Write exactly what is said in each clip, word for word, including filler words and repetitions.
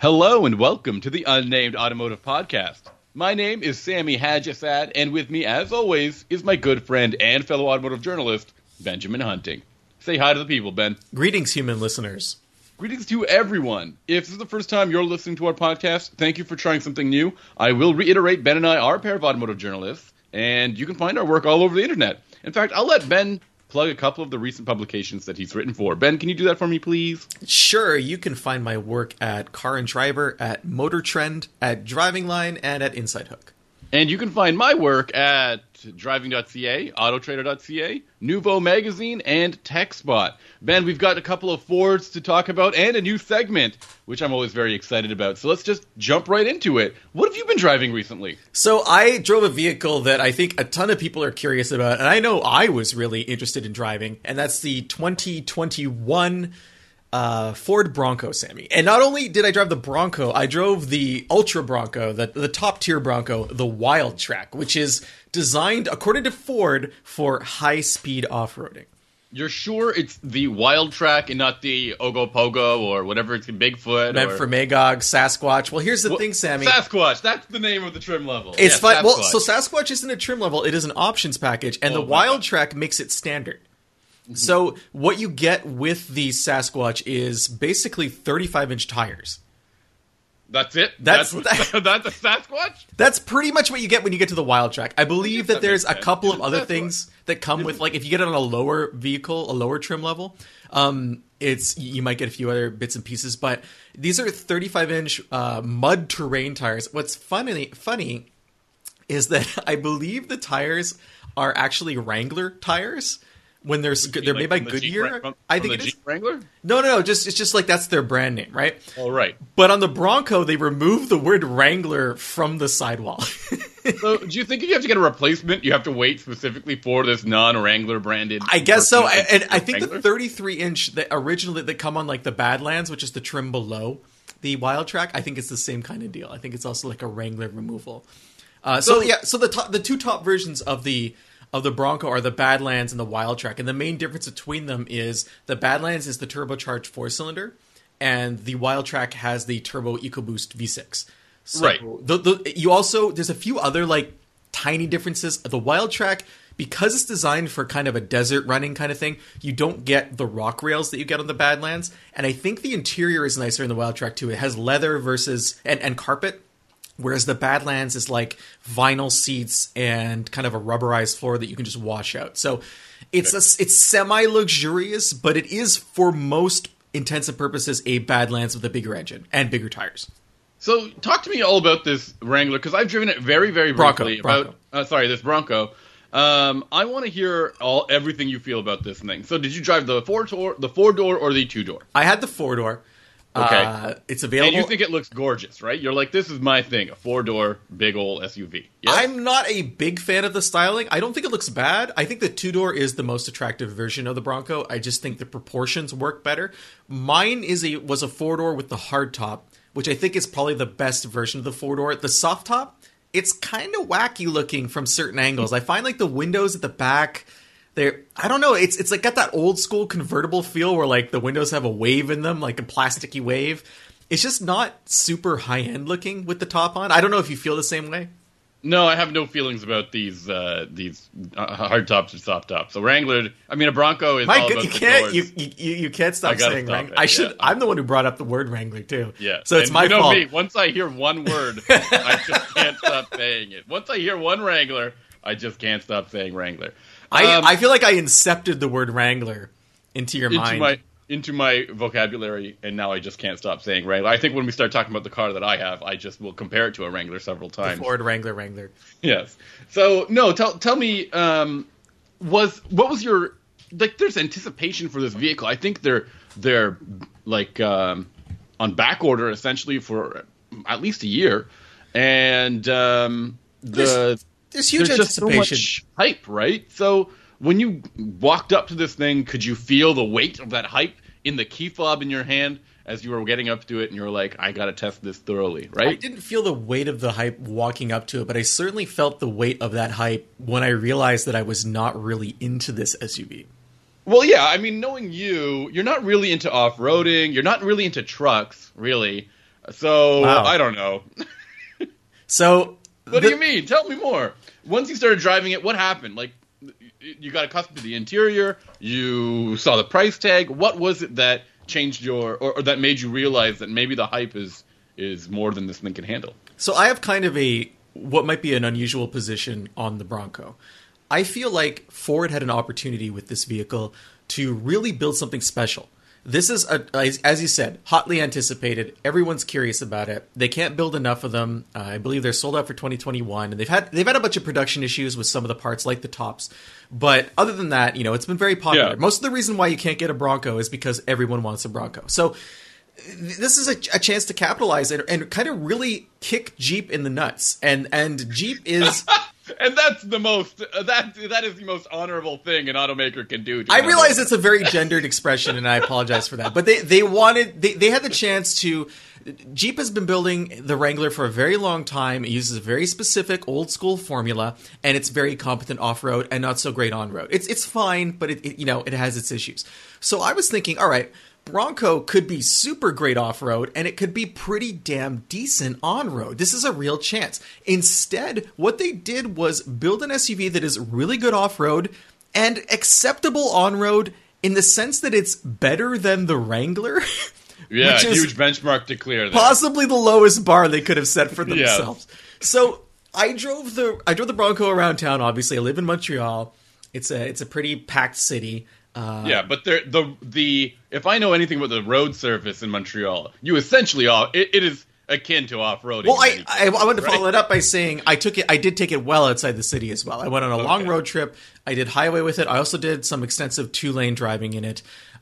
Hello and welcome to the Unnamed Automotive Podcast. My name is Sammy Hadjassat, and with me, as always, is my good friend and fellow automotive journalist, Benjamin Hunting. Say hi to the people, Ben. Greetings, human listeners. Greetings to everyone. If this is the first time you're listening to our podcast, thank you for trying something new. I will reiterate, Ben and I are a pair of automotive journalists, and you can find our work all over the internet. In fact, I'll let Ben plug a couple of the recent publications that he's written for. Ben, can you do that for me, please? Sure. You can find my work at Car and Driver, at Motor Trend, at Driving Line, and at Inside Hook. And you can find my work at driving dot c a, autotrader dot c a, Nouveau Magazine, and TechSpot. Ben, we've got a couple of Fords to talk about and a new segment, which I'm always very excited about. So let's just jump right into it. What have you been driving recently? So I drove a vehicle that I think a ton of people are curious about, and I know I was really interested in driving, and that's the twenty twenty-one Uh, Ford Bronco, Sammy. And not only did I drive the Bronco, I drove the Ultra Bronco, the, the top-tier Bronco, the Wildtrak, which is designed, according to Ford, for high-speed off-roading. You're sure it's the Wildtrak and not the Ogopogo or whatever it's called, Bigfoot? Meant or... for Magog, Sasquatch. Well, here's the well, thing, Sammy. Sasquatch, that's the name of the trim level. It's yeah, fun. Well, so Sasquatch isn't a trim level, it is an options package, and oh, the Wildtrak makes it standard. So what you get with the Sasquatch is basically thirty-five inch tires. That's it? That's that's, that, that's a Sasquatch? That's pretty much what you get when you get to the Wildtrak. I believe that, that there's a couple of other things that come with, like, if you get it on a lower vehicle, a lower trim level, um, it's you might get a few other bits and pieces. But these are thirty-five inch uh, mud terrain tires. What's funny funny is that I believe the tires are actually Wrangler tires. When they're they're like made by Goodyear, Jeep, from, I think from the it is Jeep Wrangler. No, no, no. Just it's just like that's their brand name, right? All right. But on the Bronco, they removed the word Wrangler from the sidewall. So, do you think if you have to get a replacement, you have to wait specifically for this non-Wrangler branded? I guess so. I, and I think Wrangler? The thirty-three inch that originally that come on like the Badlands, which is the trim below the Wildtrak, I think it's the same kind of deal. I think it's also like a Wrangler removal. Uh, so, so yeah, so the top, the two top versions of the. of the Bronco are the Badlands and the Wildtrak. And the main difference between them is the Badlands is the turbocharged four-cylinder, and the Wildtrak has the turbo EcoBoost V six. So right. The, the, you also, there's a few other, like, tiny differences. The Wildtrak, because it's designed for kind of a desert running kind of thing, you don't get the rock rails that you get on the Badlands. And I think the interior is nicer in the Wildtrak, too. It has leather versus, and, and carpet. Whereas the Badlands is like vinyl seats and kind of a rubberized floor that you can just wash out. So it's a, it's semi-luxurious, but it is for most intents and purposes a Badlands with a bigger engine and bigger tires. So talk to me all about this Wrangler, because I've driven it very, very briefly. Bronco, about, Bronco. Uh, sorry, this Bronco. Um, I want to hear all everything you feel about this thing. So did you drive the four-door, the four-door or the two-door? I had the four-door. Okay, uh, it's available. And you think it looks gorgeous, right? You're like, this is my thing, a four-door, big ol' S U V. Yep. I'm not a big fan of the styling. I don't think it looks bad. I think the two-door is the most attractive version of the Bronco. I just think the proportions work better. Mine is a was a four-door with the hard top, which I think is probably the best version of the four-door. The soft top, it's kind of wacky looking from certain angles. I find like the windows at the back... They're, I don't know. It's it's like got that old school convertible feel where like the windows have a wave in them, like a plasticky wave. It's just not super high end looking with the top on. I don't know if you feel the same way. No, I have no feelings about these uh, these uh, hard tops or soft tops. So Wrangler, I mean a Bronco is. My all good, about you the can't you, you you can't stop saying Wrangler. I should. Yeah. I'm the one who brought up the word Wrangler too. Yeah. So it's and my you know fault. Me, once I hear one word, I just can't stop saying it. Once I hear one Wrangler, I just can't stop saying Wrangler. I um, I feel like I incepted the word Wrangler into your into mind. My, into my vocabulary, and now I just can't stop saying Wrangler. I think when we start talking about the car that I have, I just will compare it to a Wrangler several times. The Ford Wrangler Wrangler. Yes. So, no, tell tell me, um, was what was your, like, there's anticipation for this vehicle. I think they're, they're like, um, on back order, essentially, for at least a year. And um, the... There's huge There's anticipation. Just so much hype, right? So when you walked up to this thing, could you feel the weight of that hype in the key fob in your hand as you were getting up to it and you were like, I got to test this thoroughly, right? I didn't feel the weight of the hype walking up to it, but I certainly felt the weight of that hype when I realized that I was not really into this S U V. Well, yeah. I mean, knowing you, you're not really into off-roading. You're not really into trucks, really. So, wow. I don't know. So, what the- do you mean? Tell me more. Once you started driving it, what happened? Like, you got accustomed to the interior, you saw the price tag. What was it that changed your, or, or that made you realize that maybe the hype is is more than this thing can handle? So I have kind of a, what might be an unusual position on the Bronco. I feel like Ford had an opportunity with this vehicle to really build something special. This is, a, as you said, hotly anticipated. Everyone's curious about it. They can't build enough of them. Uh, I believe they're sold out for twenty twenty-one. And they've had they've had a bunch of production issues with some of the parts, like the tops. But other than that, you know, it's been very popular. Yeah. Most of the reason why you can't get a Bronco is because everyone wants a Bronco. So th- this is a, a chance to capitalize and, and kind of really kick Jeep in the nuts. And and Jeep is... And that's the most uh, that that is the most honorable thing an automaker can do. I realize it's a very gendered expression, and I apologize for that. But they they wanted they, they had the chance to. Jeep has been building the Wrangler for a very long time. It uses a very specific old school formula, and it's very competent off road and not so great on road. It's it's fine, but it, it you know it has its issues. So I was thinking, all right, Bronco could be super great off-road, and it could be pretty damn decent on-road. This is a real chance. Instead, what they did was build an S U V that is really good off-road and acceptable on-road in the sense that it's better than the Wrangler. Yeah, which is huge benchmark to clear there. Possibly the lowest bar they could have set for themselves. Yes. So I drove the I drove the Bronco around town, obviously. I live in Montreal. It's a it's a pretty packed city. Uh, yeah, but the the if I know anything about the road surface in Montreal, you essentially off it, it is akin to off roading. Well, I I, I want to right? follow that up by saying I took it. I did take it well outside the city as well. I went on a okay. long road trip. I did highway with it. I also did some extensive two lane driving in it.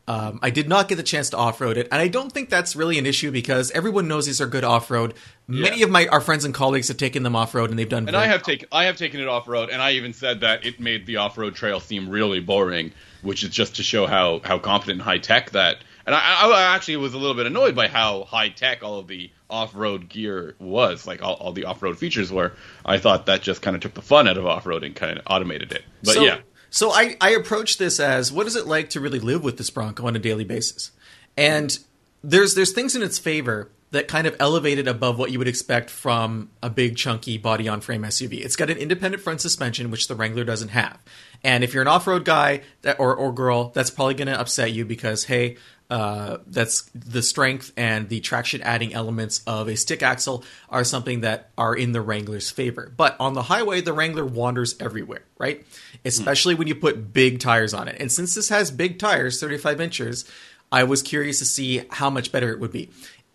Um, I did not get the chance to off road it, and I don't think that's really an issue because everyone knows these are good off road. Many yeah. of my our friends and colleagues have taken them off road, and they've done. And very I have well. taken I have taken it off road, and I even said that it made the off road trail seem really boring. Which is just to show how, how competent and high-tech that... And I, I actually was a little bit annoyed by how high-tech all of the off-road gear was, like all, all the off-road features were. I thought that just kind of took the fun out of off-roading, kind of automated it. But so, yeah. So I, I approached this as, what is it like to really live with this Bronco on a daily basis? And there's there's things in its favor that kind of elevated above what you would expect from a big, chunky, body-on-frame S U V. It's got an independent front suspension, which the Wrangler doesn't have. And if you're an off-road guy that, or, or girl, that's probably going to upset you because, hey, uh, that's the strength and the traction-adding elements of a stick axle are something that are in the Wrangler's favor. But on the highway, the Wrangler wanders everywhere, right? Especially mm. when you put big tires on it. And since this has big tires, thirty-five inches, I was curious to see how much better it would be.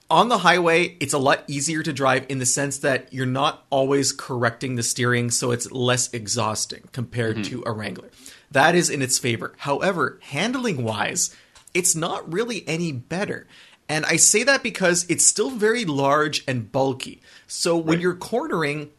On the highway, it's a lot easier to drive in the sense that you're not always correcting the steering, so it's less exhausting compared mm-hmm. to a Wrangler. That is in its favor. However, handling-wise, it's not really any better. And I say that because it's still very large and bulky. So when right. you're cornering,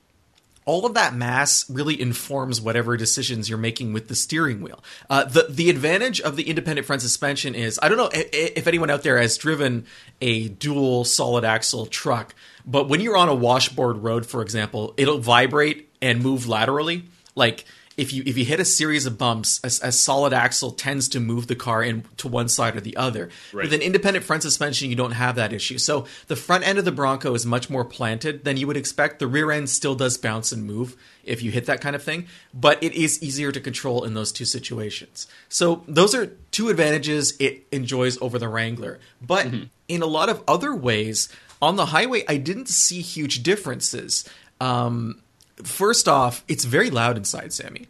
all of that mass really informs whatever decisions you're making with the steering wheel. Uh, the the advantage of the independent front suspension is, I don't know if anyone out there has driven a dual solid axle truck, but when you're on a washboard road, for example, it'll vibrate and move laterally. Like if you if you hit a series of bumps, a, a solid axle tends to move the car in to one side or the other. Right. With an independent front suspension, you don't have that issue. So the front end of the Bronco is much more planted than you would expect. The rear end still does bounce and move if you hit that kind of thing, but it is easier to control in those two situations. So those are two advantages it enjoys over the Wrangler. But mm-hmm. in a lot of other ways, on the highway, I didn't see huge differences. Um, first off, it's very loud inside, Sammy.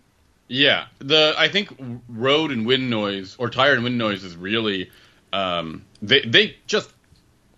Yeah. the I think road and wind noise, or tire and wind noise, is really... Um, they they just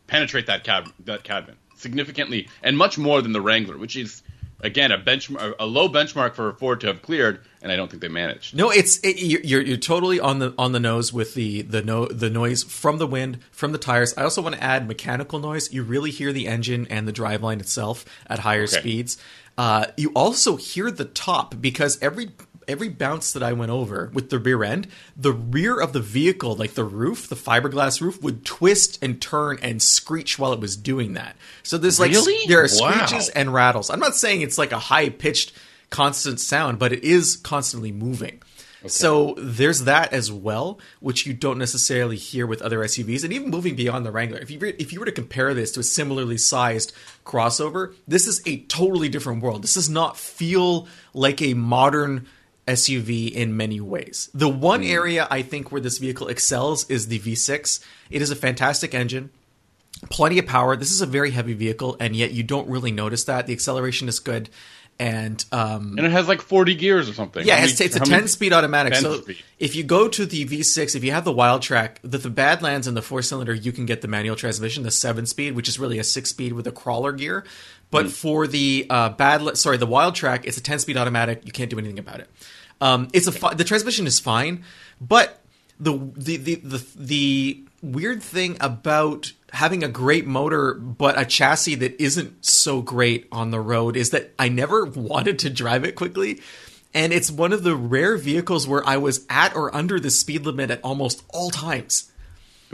penetrate that cabin, that cabin significantly, and much more than the Wrangler, which is... Again, a benchmark, a low benchmark for Ford to have cleared, and I don't think they managed. No, it's it, you're you're totally on the on the nose with the the no the noise from the wind, from the tires. I also want to add mechanical noise. You really hear the engine and the driveline itself at higher okay. speeds. Uh, you also hear the top because every every bounce that I went over with the rear end, the rear of the vehicle, like the roof, the fiberglass roof, would twist and turn and screech while it was doing that. So there's like really? there are wow. screeches and rattles. I'm not saying it's like a high pitched constant sound, but it is constantly moving. Okay. So there's that as well, which you don't necessarily hear with other S U Vs. And even moving beyond the Wrangler, if you re- if you were to compare this to a similarly sized crossover, this is a totally different world. This does not feel like a modern S U V in many ways. The one mm. area I think where this vehicle excels is the V six. It is a fantastic engine. Plenty of power. This is a very heavy vehicle, and yet you don't really notice that. The acceleration is good. And um, and it has like forty gears or something. Yeah, many, it's, it's a ten-speed automatic. ten so speed. If you go to the V six, if you have the Wildtrak, the, the Badlands and the four-cylinder, you can get the manual transmission, the seven-speed, which is really a six-speed with a crawler gear. But mm. for the uh, Badlands, sorry, the Wildtrak, it's a ten-speed automatic. You can't do anything about it. Um, it's a fi- the transmission is fine, but the the the the, the weird thing about having a great motor but a chassis that isn't so great on the road is that I never wanted to drive it quickly. And it's one of the rare vehicles where I was at or under the speed limit at almost all times.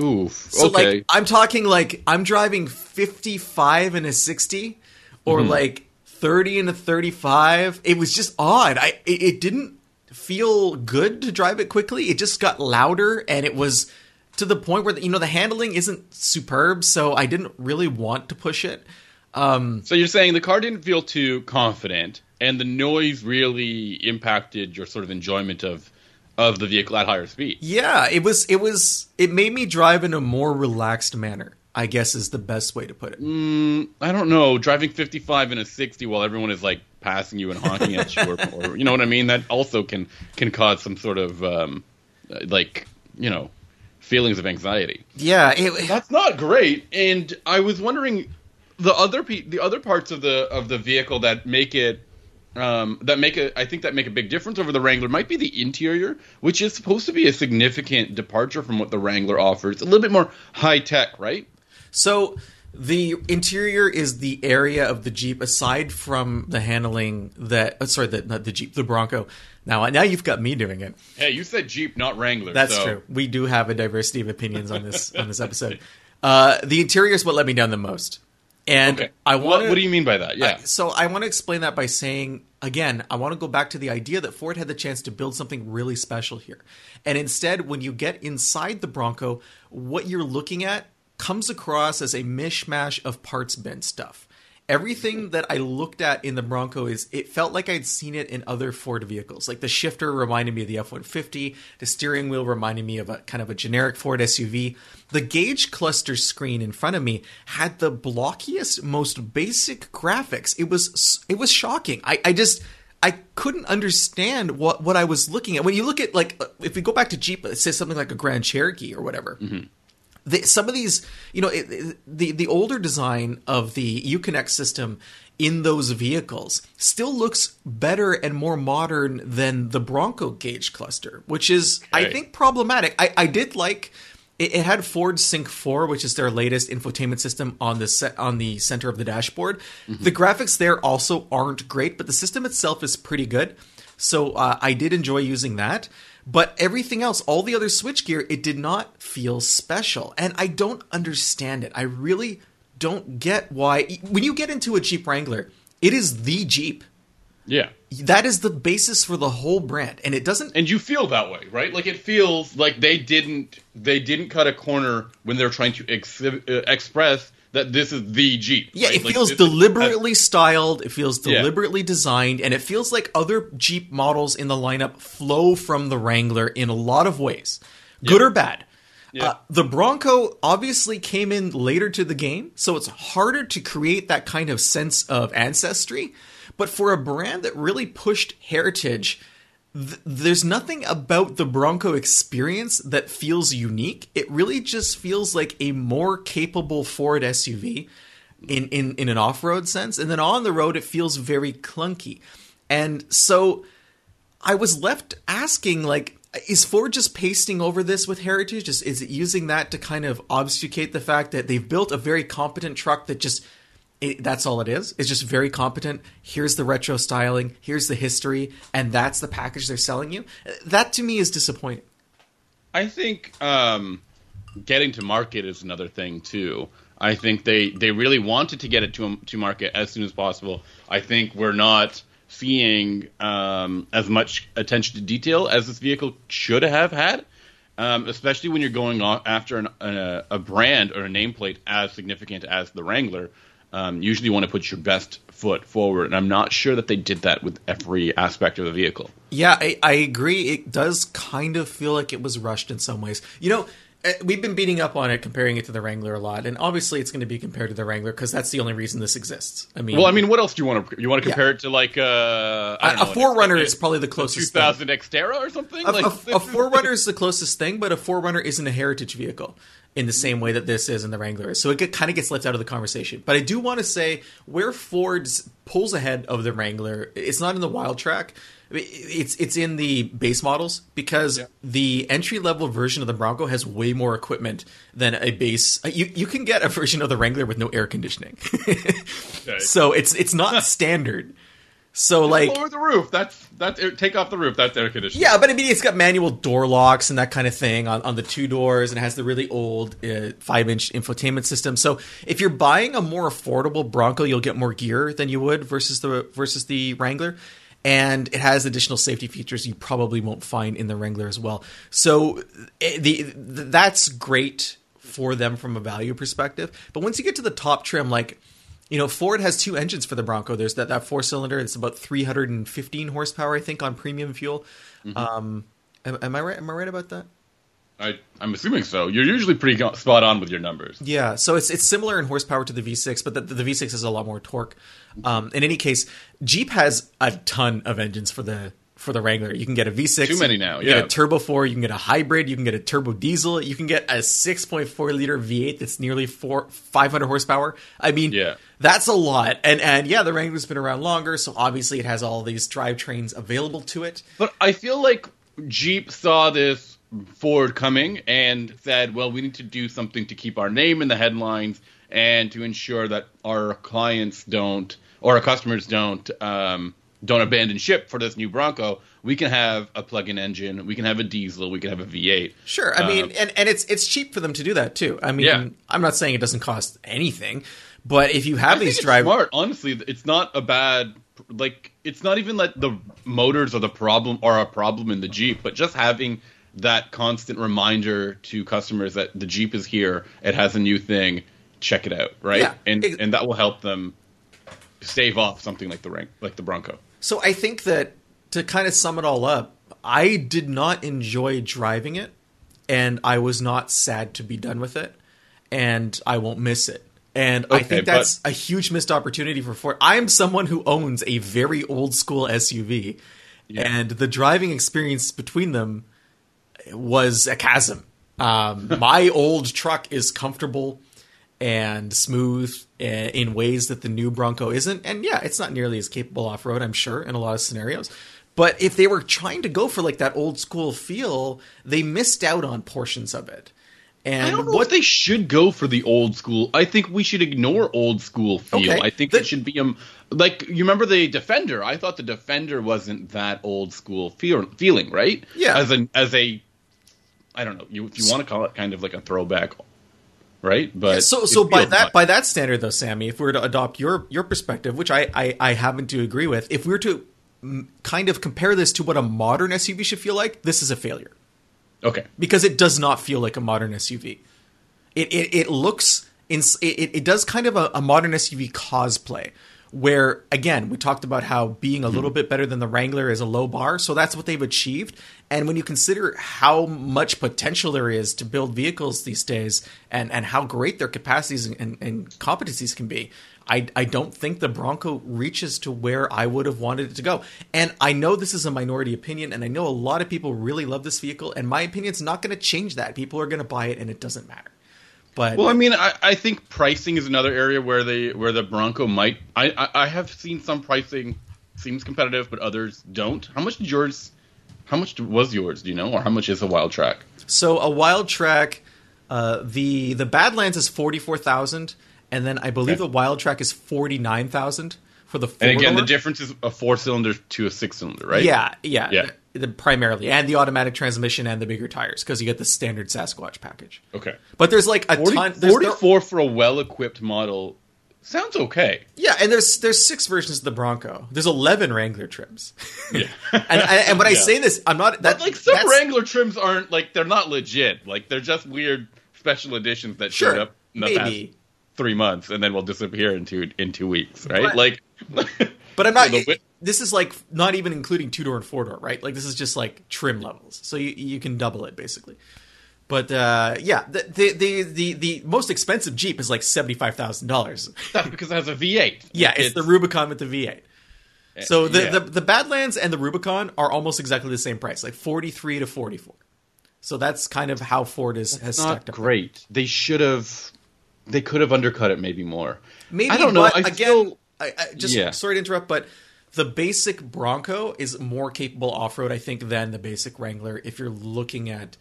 Oof. So okay. like I'm talking like I'm driving fifty-five in a sixty or mm-hmm. like thirty in a thirty-five. It was just odd. I it, it didn't feel good to drive it quickly. It just got louder, and it was to the point where, you know, the handling isn't superb, so I didn't really want to push it. Um, so you're saying the car didn't feel too confident, and the noise really impacted your sort of enjoyment of of the vehicle at higher speed. Yeah, it was it was it made me drive in a more relaxed manner, I guess, is the best way to put it. Mm, I don't know. Driving fifty-five in a sixty while everyone is like passing you and honking at you, or, or you know what I mean? That also can can cause some sort of um, like you know. feelings of anxiety. Yeah, it, that's not great. And I was wondering the other pe- the other parts of the of the vehicle that make it um, that make a I think that make a big difference over the Wrangler might be the interior, which is supposed to be a significant departure from what the Wrangler offers. A little bit more high tech, right? So the interior is the area of the Jeep aside from the handling that uh, sorry, the, not the Jeep, the Bronco. Now, now you've got me doing it. Hey, you said Jeep, not Wrangler. That's so. True. We do have a diversity of opinions on this on this episode. Uh, the interior is what let me down the most, and okay. I want. What, what do you mean by that? Yeah. I, so I want to explain that by saying again, I want to go back to the idea that Ford had the chance to build something really special here, and instead, when you get inside the Bronco, what you're looking at comes across as a mishmash of parts bin stuff. Everything that I looked at in the Bronco is it felt like I'd seen it in other Ford vehicles. Like the shifter reminded me of the F one fifty. The steering wheel reminded me of a kind of a generic Ford S U V. The gauge cluster screen in front of me had the blockiest, most basic graphics. It was it was shocking. I, I just I couldn't understand what, what I was looking at. When you look at like if we go back to Jeep, it says something like a Grand Cherokee or whatever. Mm-hmm. The, some of these, you know, it, it, the the older design of the Uconnect system in those vehicles still looks better and more modern than the Bronco gauge cluster, which is, okay. I think, problematic. I, I did like it, it had Ford Sync four, which is their latest infotainment system on the set, on the center of the dashboard. Mm-hmm. The graphics there also aren't great, but the system itself is pretty good. So uh, I did enjoy using that. But everything else, all the other switchgear, it did not feel special. And I don't understand it. I really don't get why. When you get into a Jeep Wrangler, it is the Jeep. Yeah. That is the basis for the whole brand. And it doesn't... And you feel that way, right? Like, it feels like they didn't they didn't cut a corner when they're trying to ex- express... that this is the Jeep. Yeah, right? It feels like, deliberately has, styled, it feels deliberately yeah. designed, and it feels like other Jeep models in the lineup flow from the Wrangler in a lot of ways, good yeah. or bad. Yeah. Uh, the Bronco obviously came in later to the game, so it's harder to create that kind of sense of ancestry. But for a brand that really pushed heritage, th- there's nothing about the Bronco experience that feels unique. It really just feels like a more capable Ford S U V in, in, in an off-road sense. And then on the road, it feels very clunky. And so I was left asking, like, is Ford just pasting over this with heritage? Is, is it using that to kind of obfuscate the fact that they've built a very competent truck that just... It, that's all it is. It's just very competent. Here's the retro styling. Here's the history. And that's the package they're selling you. That, to me, is disappointing. I think um, getting to market is another thing, too. I think they, they really wanted to get it to, to market as soon as possible. I think we're not seeing um, as much attention to detail as this vehicle should have had, um, especially when you're going on after an, a, a brand or a nameplate as significant as the Wrangler. Um, usually you want to put your best foot forward, and I'm not sure that they did that with every aspect of the vehicle. Yeah, I, I agree. It does kind of feel like it was rushed in some ways. You know, we've been beating up on it, comparing it to the Wrangler a lot, and obviously it's going to be compared to the Wrangler because that's the only reason this exists. I mean, well, I mean, what else do you want to you want to compare yeah. it to? Like uh, I don't a, know, a four runner is probably the closest. two thousand Xterra or something. A, like, a, a four runner is the closest thing, but a four runner isn't a heritage vehicle in the same way that this is and the Wrangler is. So it get, kind of gets left out of the conversation. But I do want to say where Ford pulls ahead of the Wrangler, it's not in the Wildtrak. It's it's in the base models because yeah. the entry-level version of the Bronco has way more equipment than a base. You you can get a version of the Wrangler with no air conditioning. Okay. So it's it's not standard. So just like lower the roof. That's that's take off the roof. That's air conditioning. Yeah, but I mean it's got manual door locks and that kind of thing on, on the two doors, and it has the really old uh, five-inch infotainment system. So if you're buying a more affordable Bronco, you'll get more gear than you would versus the versus the Wrangler. And it has additional safety features you probably won't find in the Wrangler as well. So the, the that's great for them from a value perspective. But once you get to the top trim, like, you know, Ford has two engines for the Bronco. There's that, that four-cylinder. It's about three hundred fifteen horsepower, I think, on premium fuel. Mm-hmm. Um, am, am I right? Am I right about that? I, I'm assuming so. You're usually pretty spot on with your numbers. Yeah, so it's it's similar in horsepower to the V six, but the, the V six has a lot more torque. Um, in any case, Jeep has a ton of engines for the for the Wrangler. You can get a V six. Too many now, yeah. You can get a Turbo four, you can get a hybrid, you can get a turbo diesel, you can get a six point four liter V eight that's nearly four, five hundred horsepower. I mean, yeah. that's a lot. And, and yeah, the Wrangler's been around longer, so obviously it has all these drivetrains available to it. But I feel like Jeep saw this Ford coming and said, well, we need to do something to keep our name in the headlines and to ensure that our clients don't or our customers don't um, don't abandon ship for this new Bronco. We can have a plug-in engine. We can have a diesel. We can have a V eight. Sure. I um, mean, and, and it's it's cheap for them to do that, too. I mean, yeah. I'm not saying it doesn't cost anything, but if you have I these drive... smart. Honestly, it's not a bad... Like, it's not even like the motors are the problem or a problem in the Jeep, but just having that constant reminder to customers that the Jeep is here, it has a new thing, check it out, right? Yeah, and ex- and that will help them stave off something like the like the Bronco. So I think that to kind of sum it all up, I did not enjoy driving it, and I was not sad to be done with it, and I won't miss it. And okay, I think that's but- a huge missed opportunity for Ford. I am someone who owns a very old school S U V, yeah. and the driving experience between them was a chasm. Um, my old truck is comfortable and smooth in ways that the new Bronco isn't. And yeah, it's not nearly as capable off-road, I'm sure, in a lot of scenarios. But if they were trying to go for like that old school feel, they missed out on portions of it. And I don't know what if they should go for the old school. I think we should ignore old school feel. Okay. I think it should be um, like you remember the Defender. I thought the Defender wasn't that old school feel, feeling, right? Yeah. As an as a I don't know. You, if you want to call it kind of like a throwback, right? But yeah, so, so by that much. by that standard, though, Sammy, if we were to adopt your your perspective, which I, I, I happen to agree with, if we were to kind of compare this to what a modern S U V should feel like, this is a failure. Okay. Because it does not feel like a modern S U V. It it, it looks in, it it does kind of a, a modern S U V cosplay. Where, again, we talked about how being a little bit better than the Wrangler is a low bar. So that's what they've achieved. And when you consider how much potential there is to build vehicles these days and, and how great their capacities and, and competencies can be, I, I don't think the Bronco reaches to where I would have wanted it to go. And I know this is a minority opinion, and I know a lot of people really love this vehicle. And my opinion's not going to change that. People are going to buy it, and it doesn't matter. But, well, I mean, I, I think pricing is another area where they where the Bronco might. I, I, I have seen some pricing seems competitive, but others don't. How much did yours? How much was yours? Do you know, or how much is a Wildtrak? So a Wildtrak, uh, the the Badlands is forty four thousand, and then I believe okay. the Wildtrak is forty nine thousand for the. Four and again, door. The difference is a four cylinder to a six cylinder, right? Yeah, yeah, yeah. The, primarily, and the automatic transmission and the bigger tires because you get the standard Sasquatch package. Okay, but there's like a forty, ton. There's forty-four there, for a well-equipped model Sounds okay. Yeah, and there's there's six versions of the Bronco. There's eleven Wrangler trims. Yeah, and, and and when I yeah. say this, I'm not that but like some Wrangler trims aren't like they're not legit. Like they're just weird special editions that sure, showed up in the maybe. past three months and then will disappear in two in two weeks, right? But, like, but I'm not. It, this is like not even including two door and four door, right? Like this is just like trim levels, so you you can double it basically. But uh, yeah, the, the the the the most expensive Jeep is like seventy five thousand dollars. That's because it has a V eight. Yeah, it's, it's the Rubicon with the V eight. So the, yeah. the the Badlands and the Rubicon are almost exactly the same price, like forty three to forty four. So that's kind of how Ford is that's has not stacked up. Great. They should have. They could have undercut it maybe more. Maybe I don't but know. I again, still, I, I just yeah. sorry to interrupt, but the basic Bronco is more capable off road, I think, than the basic Wrangler. If you're looking at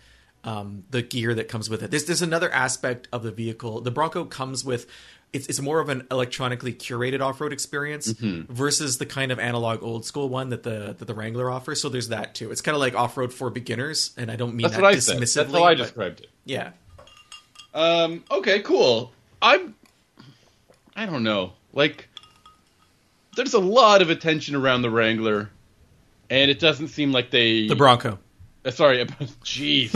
Um, the gear that comes with it. There's, there's another aspect of the vehicle. The Bronco comes with, it's, it's more of an electronically curated off-road experience mm-hmm. versus the kind of analog old school one that the that the Wrangler offers. So there's that too. It's kind of like off-road for beginners. And I don't mean That's that dismissively. Said. That's how I described it. Yeah. Um, okay, cool. I'm, I don't know. Like, there's a lot of attention around the Wrangler and it doesn't seem like they... The Bronco. Sorry, jeez.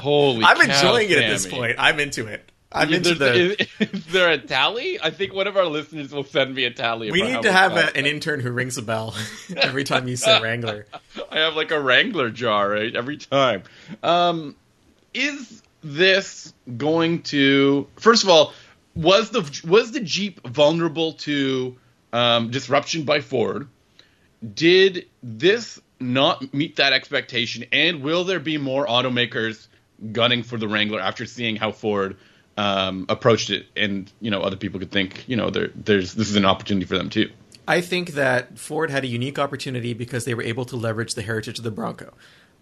Holy I'm cow, enjoying it Sammy. At this point. I'm into it. I'm yeah, into the... Is, is there a tally? I think one of our listeners will send me a tally. We need to have a, an intern who rings a bell every time you say Wrangler. I have like a Wrangler jar right? every time. Um, is this going to... First of all, was the, was the Jeep vulnerable to um, disruption by Ford? Did this... not meet that expectation, and will there be more automakers gunning for the Wrangler after seeing how Ford um, approached it? And you know, other people could think, you know, there, there's this is an opportunity for them too. I think that Ford had a unique opportunity because they were able to leverage the heritage of the Bronco.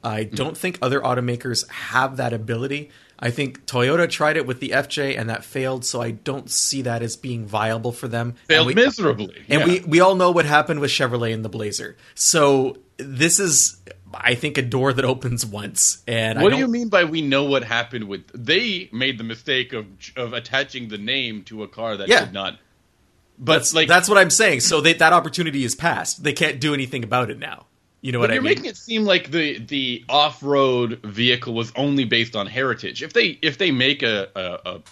I don't mm-hmm. think other automakers have that ability. I think Toyota tried it with the F J and that failed, so I don't see that as being viable for them. Failed and we, miserably. And yeah. we, we all know what happened with Chevrolet and the Blazer. So this is, I think, a door that opens once. And What I don't... do you mean by we know what happened with... They made the mistake of of attaching the name to a car that yeah. did not... But that's, like... that's what I'm saying. So they, that opportunity is past. They can't do anything about it now. You know what but I you're mean? Making it seem like the, the off-road vehicle was only based on heritage. If they if they make a, a, a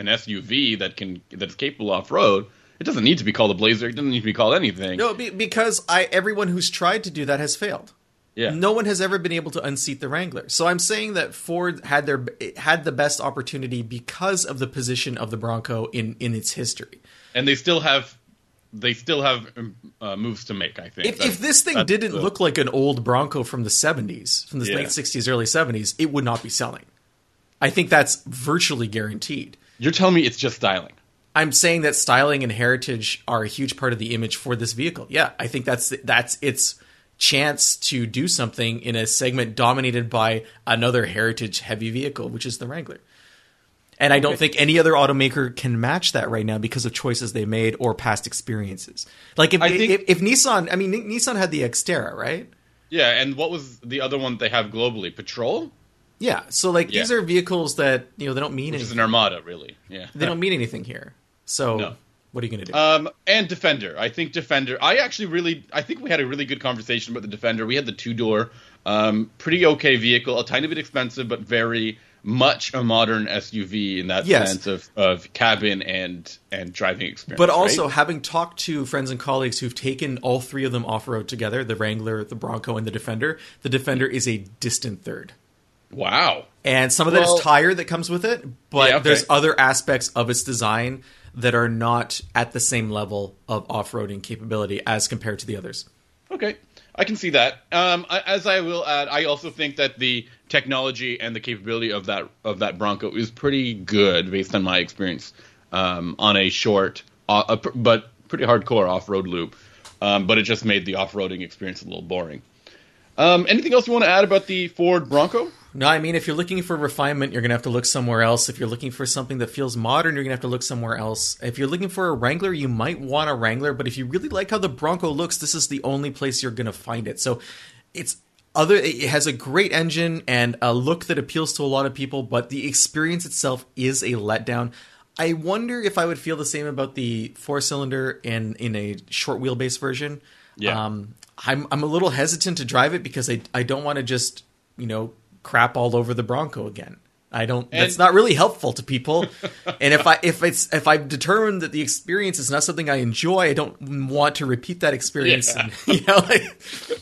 an S U V that can that's capable off-road, it doesn't need to be called a Blazer. It doesn't need to be called anything. No, be, because I everyone who's tried to do that has failed. Yeah. No one has ever been able to unseat the Wrangler. So I'm saying that Ford had their had the best opportunity because of the position of the Bronco in, in its history. And they still have. They still have uh, moves to make, I think. If, if this thing didn't the, look like an old Bronco from the seventies, from the yeah. late sixties, early seventies, it would not be selling. I think that's virtually guaranteed. You're telling me it's just styling? I'm saying that styling and heritage are a huge part of the image for this vehicle. Yeah, I think that's that's its chance to do something in a segment dominated by another heritage-heavy vehicle, which is the Wrangler. And I don't think any other automaker can match that right now because of choices they made or past experiences. Like if I think, if, if Nissan, I mean, Nissan had the Xterra, right? Yeah, and what was the other one they have globally? Patrol? Yeah, so like yeah. these are vehicles that, you know, they don't mean Which anything. Which is an Armada, really. Yeah. They don't mean anything here. So no. What are you going to do? Um, and Defender. I think Defender, I actually really, I think we had a really good conversation about the Defender. We had the two-door, um, pretty okay vehicle, a tiny bit expensive, but very... much a modern S U V in that yes. sense of, of cabin and and driving experience. But also, right? having talked to friends and colleagues who've taken all three of them off-road together, the Wrangler, the Bronco, and the Defender, the Defender is a distant third. Wow. And some of well, that is tire that comes with it, but yeah, okay. there's other aspects of its design that are not at the same level of off-roading capability as compared to the others. Okay. I can see that. Um, I, as I will add, I also think that the technology and the capability of that of that Bronco is pretty good, based on my experience um, on a short, uh, a, but pretty hardcore off-road loop. Um, but it just made the off-roading experience a little boring. Um, anything else you want to add about the Ford Bronco? No, I mean, if you're looking for refinement, you're going to have to look somewhere else. If you're looking for something that feels modern, you're going to have to look somewhere else. If you're looking for a Wrangler, you might want a Wrangler. But if you really like how the Bronco looks, this is the only place you're going to find it. So it's other. It has a great engine and a look that appeals to a lot of people. But the experience itself is a letdown. I wonder if I would feel the same about the four-cylinder in, in a short wheelbase version. Yeah. Um, I'm I'm a little hesitant to drive it because I I don't want to just, you know, crap all over the Bronco again. I don't. And that's not really helpful to people. And if I if it's if I've determined that the experience is not something I enjoy, I don't want to repeat that experience. Yeah. And, you know, like,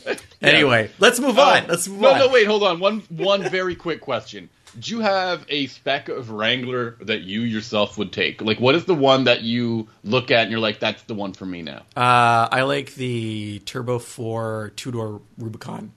yeah. Anyway, let's move uh, on. Let's move no, on. No, no, wait, hold on. One one very quick question. Do you have a spec of Wrangler that you yourself would take? Like, what is the one that you look at and you're like, that's the one for me now? Uh, I like the Turbo four two-door Rubicon.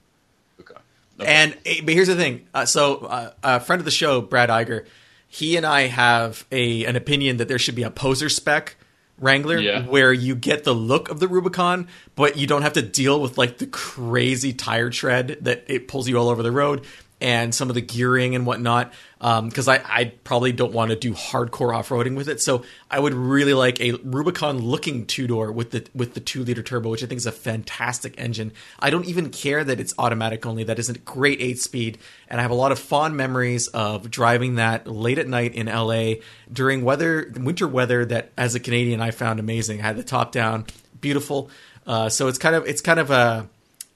Okay. okay. And but here's the thing. Uh, so uh, a friend of the show, Brad Iger, he and I have a an opinion that there should be a poser spec Wrangler, yeah, where you get the look of the Rubicon, but you don't have to deal with, like, the crazy tire tread that it pulls you all over the road. And some of the gearing and whatnot, because um, I, I probably don't want to do hardcore off-roading with it. So I would really like a Rubicon-looking two-door with the with the two-liter turbo, which I think is a fantastic engine. I don't even care that it's automatic only. That is a great eight-speed, and I have a lot of fond memories of driving that late at night in L A during weather, winter weather that, as a Canadian, I found amazing. I had the top down, beautiful. Uh, so it's kind of it's kind of a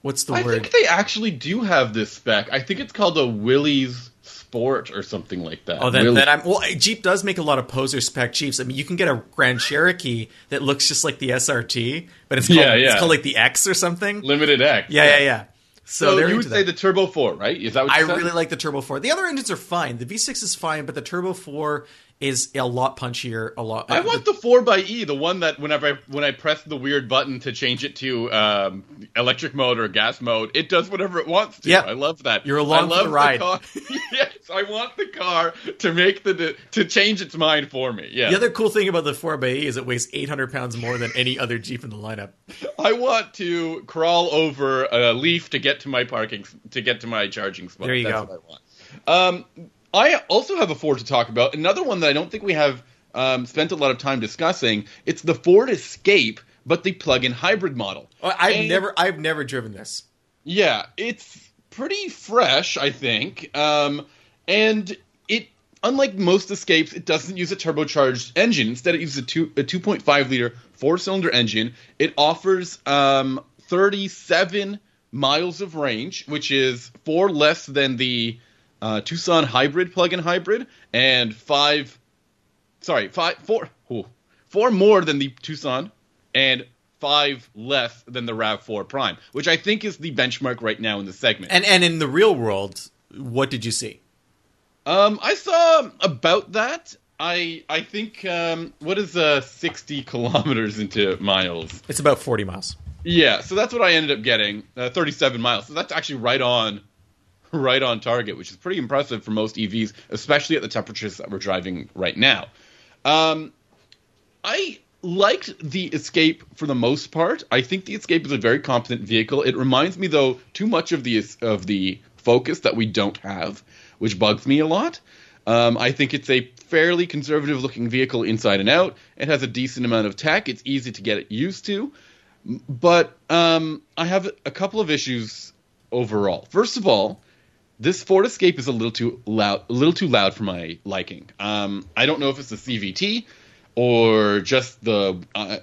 What's the I word? I think they actually do have this spec. I think it's called a Willys Sport or something like that. Oh, then, then I'm well. Jeep does make a lot of poser spec Jeeps. I mean, you can get a Grand Cherokee that looks just like the S R T, but it's called, yeah, yeah. It's called like the X or something. Limited X. Yeah, yeah, yeah. yeah. So, so you would say the Turbo four, right? Is that what you I said? Really like the Turbo four. The other engines are fine. The V six is fine, but the Turbo four is a lot punchier. A lot. I uh, want the four by E, the one that whenever I, when I press the weird button to change it to um, electric mode or gas mode, it does whatever it wants to. Yep. I love that. You're along for the ride. The yes, I want the car to make the to change its mind for me. Yeah. The other cool thing about the four by E is it weighs eight hundred pounds more than any other Jeep in the lineup. I want to crawl over a leaf to get to my parking to get to my charging spot. There you That's go. What I want. Um, I also have a Ford to talk about. Another one that I don't think we have um, spent a lot of time discussing. It's the Ford Escape, but the plug-in hybrid model. I've and, never, I've never driven this. Yeah, it's pretty fresh, I think. Um, and it, unlike most Escapes, it doesn't use a turbocharged engine. Instead, it uses a two, a two point five liter four-cylinder engine. It offers um, thirty-seven miles of range, which is four less than the Uh, Tucson hybrid, plug-in hybrid, and five, sorry, five, four, oh, four more than the Tucson, and five less than the RAV four Prime, which I think is the benchmark right now in the segment. And and in the real world, what did you see? Um, I saw about that. I I think um, what is uh sixty kilometers into miles? It's about forty miles. Yeah, so that's what I ended up getting, uh, thirty-seven miles. So that's actually right on. Right on target, which is pretty impressive for most E Vs, especially at the temperatures that we're driving right now. Um, I liked the Escape for the most part. I think the Escape is a very competent vehicle. It reminds me, though, too much of the of the Focus that we don't have, which bugs me a lot. Um, I think it's a fairly conservative-looking vehicle inside and out. It has a decent amount of tech. It's easy to get used to. But um, I have a couple of issues overall. First of all, this Ford Escape is a little too loud, a little too loud for my liking. Um, I don't know if it's the C V T or just the uh,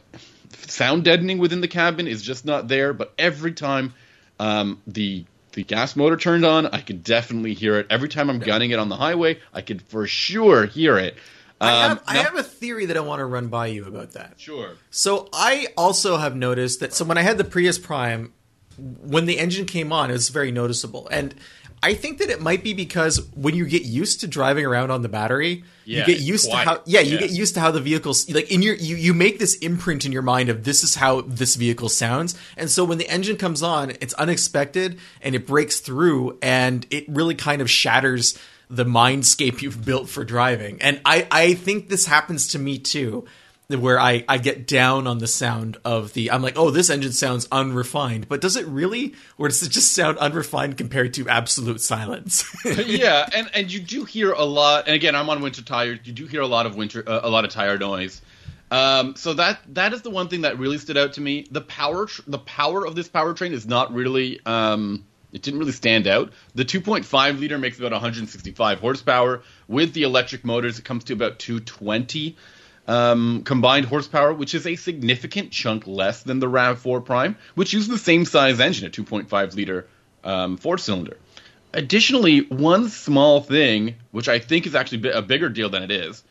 sound deadening within the cabin is just not there. But every time um, the the gas motor turned on, I could definitely hear it. Every time I'm gunning it on the highway, I could for sure hear it. Um, I, have, I now, have a theory that I want to run by you about that. Sure. So I also have noticed that. So when I had the Prius Prime, when the engine came on, it was very noticeable. And I think that it might be because when you get used to driving around on the battery, yeah, you get used quiet. to how yeah, you yeah. get used to how the vehicle's like in your you, you make this imprint in your mind of this is how this vehicle sounds. And so when the engine comes on, it's unexpected and it breaks through and it really kind of shatters the mindscape you've built for driving. And I, I think this happens to me too, where I, I get down on the sound of the, I'm like, oh, this engine sounds unrefined, but does it really? Or does it just sound unrefined compared to absolute silence? Yeah, and, and you do hear a lot, and again, I'm on winter tires, you do hear a lot of winter, uh, a lot of tire noise. Um, so that that is the one thing that really stood out to me. The power, tr- the power of this powertrain is not really um, It didn't really stand out. The two point five liter makes about one hundred sixty-five horsepower. With the electric motors, it comes to about two hundred twenty um, combined horsepower, which is a significant chunk less than the RAV four Prime, which uses the same size engine, a two point five liter um, four-cylinder. Additionally, one small thing, which I think is actually a bigger deal than it is,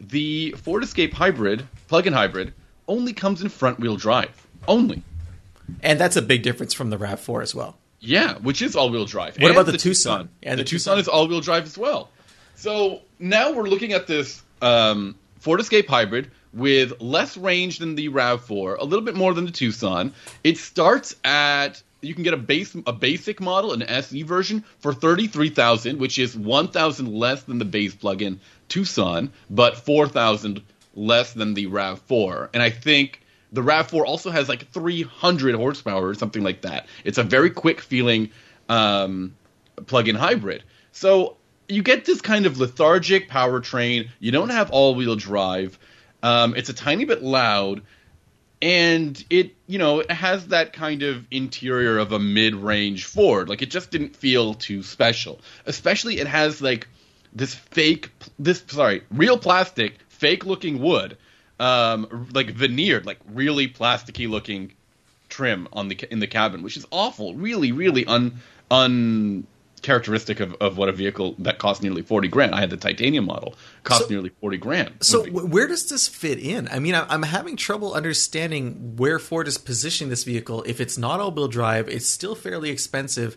the Ford Escape hybrid, plug-in hybrid, only comes in front-wheel drive. Only. And that's a big difference from the RAV four as well. Yeah, which is all-wheel drive. What and about the, the Tucson? Tucson. Yeah, the, the Tucson, Tucson is all-wheel drive as well. So now we're looking at this um, Ford Escape Hybrid with less range than the RAV four, a little bit more than the Tucson. It starts at – you can get a base a basic model, an S E version, for thirty-three thousand dollars, which is one thousand dollars less than the base plug-in Tucson, but four thousand dollars less than the RAV four. And I think – the RAV four also has like three hundred horsepower or something like that. It's a very quick-feeling um, plug-in hybrid. So you get this kind of lethargic powertrain. You don't have all-wheel drive. Um, it's a tiny bit loud, and it you know it has that kind of interior of a mid-range Ford. Like it just didn't feel too special. Especially it has like this fake, this sorry, real plastic, fake-looking wood. Um, like veneered, like really plasticky looking trim on the in the cabin, which is awful. Really, really un uncharacteristic of, of what a vehicle that costs nearly forty grand. I had the titanium model, cost so, nearly forty grand. So where does this fit in? I mean, I'm having trouble understanding where Ford is positioning this vehicle. If it's not all-wheel drive, it's still fairly expensive,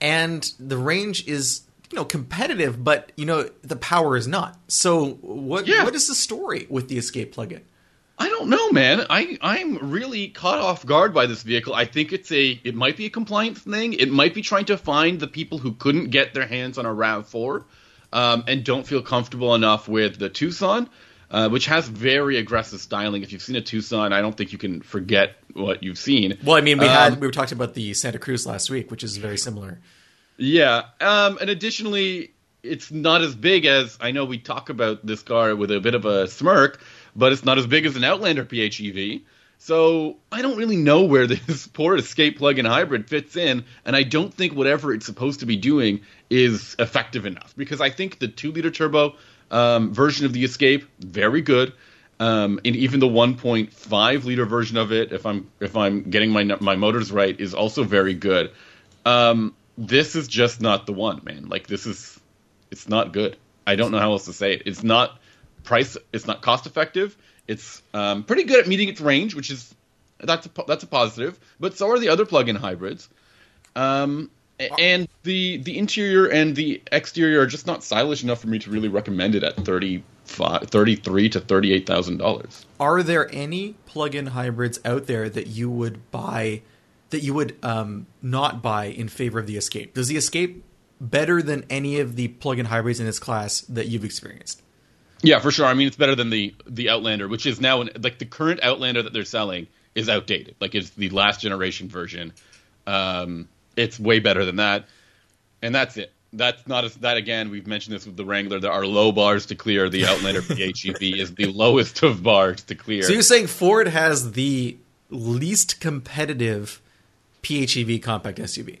and the range is you know competitive, but you know the power is not. So what yeah. what is the story with the Escape plug-in? I don't know, man. I I'm really caught off guard by this vehicle. I think it's a it might be a compliance thing. It might be trying to find the people who couldn't get their hands on a RAV four um, and don't feel comfortable enough with the Tucson, uh, which has very aggressive styling. If you've seen a Tucson, I don't think you can forget what you've seen. Well, I mean, we had um, we were talking about the Santa Cruz last week, which is very similar. Yeah, um, and additionally, it's not as big as – I know we talk about this car with a bit of a smirk, but it's not as big as an Outlander P H E V. So I don't really know where this poor Escape plug-in hybrid fits in, and I don't think whatever it's supposed to be doing is effective enough because I think the two liter turbo um, version of the Escape, very good, um, and even the one point five liter version of it, if I'm if I'm getting my my motors right, is also very good. Um This is just not the one, man. Like this is, it's not good. I don't know how else to say it. It's not price. It's not cost effective. It's um, pretty good at meeting its range, which is that's a, that's a positive. But so are the other plug-in hybrids, um, and the the interior and the exterior are just not stylish enough for me to really recommend it at thirty-five, thirty-three to thirty-eight thousand dollars. Are there any plug-in hybrids out there that you would buy? That you would um, not buy in favor of the Escape? Does the Escape better than any of the plug-in hybrids in its class that you've experienced? Yeah, for sure. I mean, it's better than the the Outlander, which is now an, like the current Outlander that they're selling is outdated. Like it's the last generation version. Um, it's way better than that, and that's it. That's not as that again. We've mentioned this with the Wrangler. There are low bars to clear. The Outlander P H E V is the lowest of bars to clear. So you're saying Ford has the least competitive P H E V compact S U V,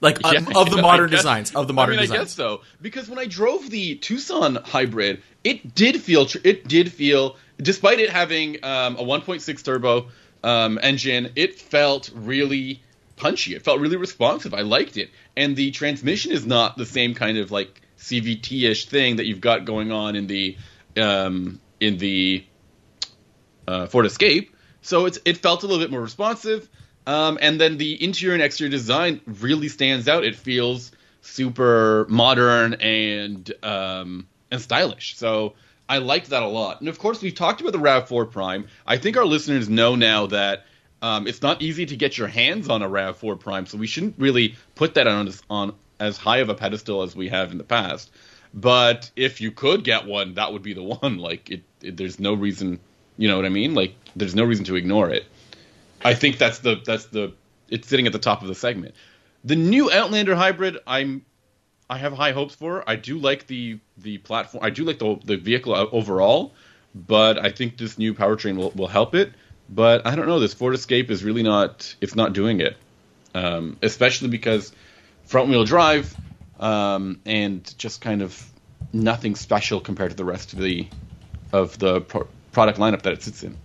like yeah, um, of the modern guess, designs, of the modern. I mean, designs. I guess so, because when I drove the Tucson hybrid, it did feel, it did feel, despite it having um, a one point six turbo um, engine, it felt really punchy. It felt really responsive. I liked it, and the transmission is not the same kind of like C V T-ish thing that you've got going on in the um, in the uh, Ford Escape. So it's it felt a little bit more responsive. Um, and then the interior and exterior design really stands out. It feels super modern and um, and stylish. So I liked that a lot. And, of course, we've talked about the RAV four Prime. I think our listeners know now that um, it's not easy to get your hands on a RAV four Prime, so we shouldn't really put that on, on as high of a pedestal as we have in the past. But if you could get one, that would be the one. Like, it, it, there's no reason – you know what I mean? Like, there's no reason to ignore it. I think that's the that's the it's sitting at the top of the segment. The new Outlander hybrid, I'm I have high hopes for. I do like the the platform. I do like the the vehicle overall, but I think this new powertrain will, will help it. But I don't know. This Ford Escape is really not. It's not doing it. um, especially because front-wheel drive um, and just kind of nothing special compared to the rest of the of the pro- product lineup that it sits in.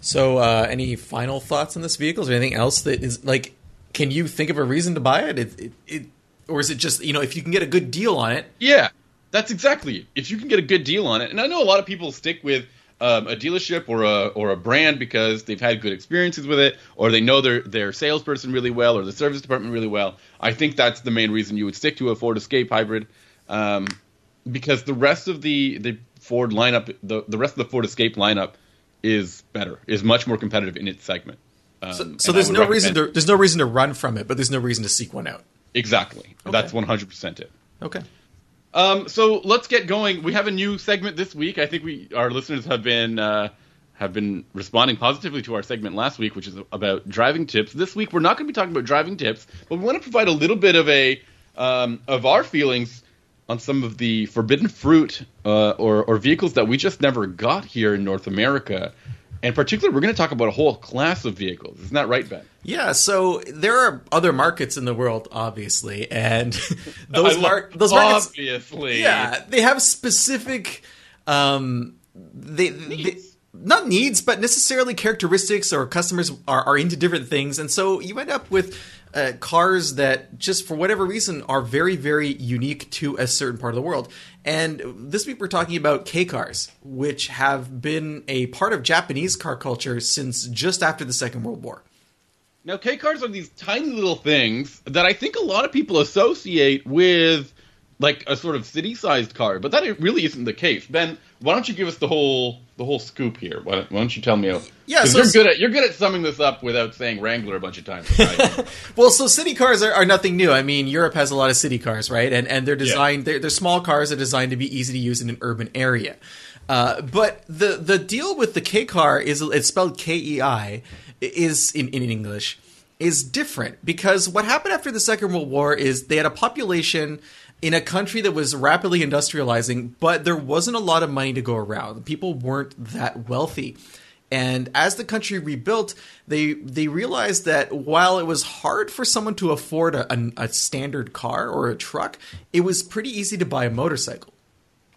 So, uh, any final thoughts on this vehicle? Is there anything else that is like? Can you think of a reason to buy it? It, it, it or is it just, you know, if you can get a good deal on it? Yeah, that's exactly it. If you can get a good deal on it, and I know a lot of people stick with um, a dealership or a or a brand because they've had good experiences with it, or they know their their salesperson really well, or the service department really well. I think that's the main reason you would stick to a Ford Escape hybrid, um, because the rest of the the Ford lineup, the the rest of the Ford Escape lineup is better, is much more competitive in its segment. Um, so so there's no reason to, there's no reason to run from it, but there's no reason to seek one out. Exactly. Okay. That's one hundred percent it. Okay. Um, so let's get going. We have a new segment this week. I think we our listeners have been uh, have been responding positively to our segment last week, which is about driving tips. This week we're not going to be talking about driving tips, but we want to provide a little bit of a um, of our feelings on some of the forbidden fruit uh, or, or vehicles that we just never got here in North America. And particularly, we're going to talk about a whole class of vehicles. Isn't that right, Ben? Yeah. So there are other markets in the world, obviously, and those, mar- those markets, obviously, yeah, they have specific, um, they, needs. they not needs, but necessarily characteristics, or customers are, are into different things, and so you end up with uh, cars that just for whatever reason are very, very unique to a certain part of the world. And this week we're talking about K-cars, which have been a part of Japanese car culture since just after the Second World War. Now, K-cars are these tiny little things that I think a lot of people associate with, like, a sort of city-sized car, but that really isn't the case. Ben, why don't you give us the whole the whole scoop here? Why don't, why don't you tell me? Yeah, so you're good at you're good at summing this up without saying Wrangler a bunch of times. Right? Well, so city cars are, are nothing new. I mean, Europe has a lot of city cars, right? And and they're designed yeah. they're, they're small cars that are designed to be easy to use in an urban area. Uh, but the the deal with the K car is it's spelled K E I is in, in English is different, because what happened after the Second World War is they had a population in a country that was rapidly industrializing, but there wasn't a lot of money to go around. People weren't that wealthy. And as the country rebuilt, they they realized that while it was hard for someone to afford a, a, a standard car or a truck, it was pretty easy to buy a motorcycle.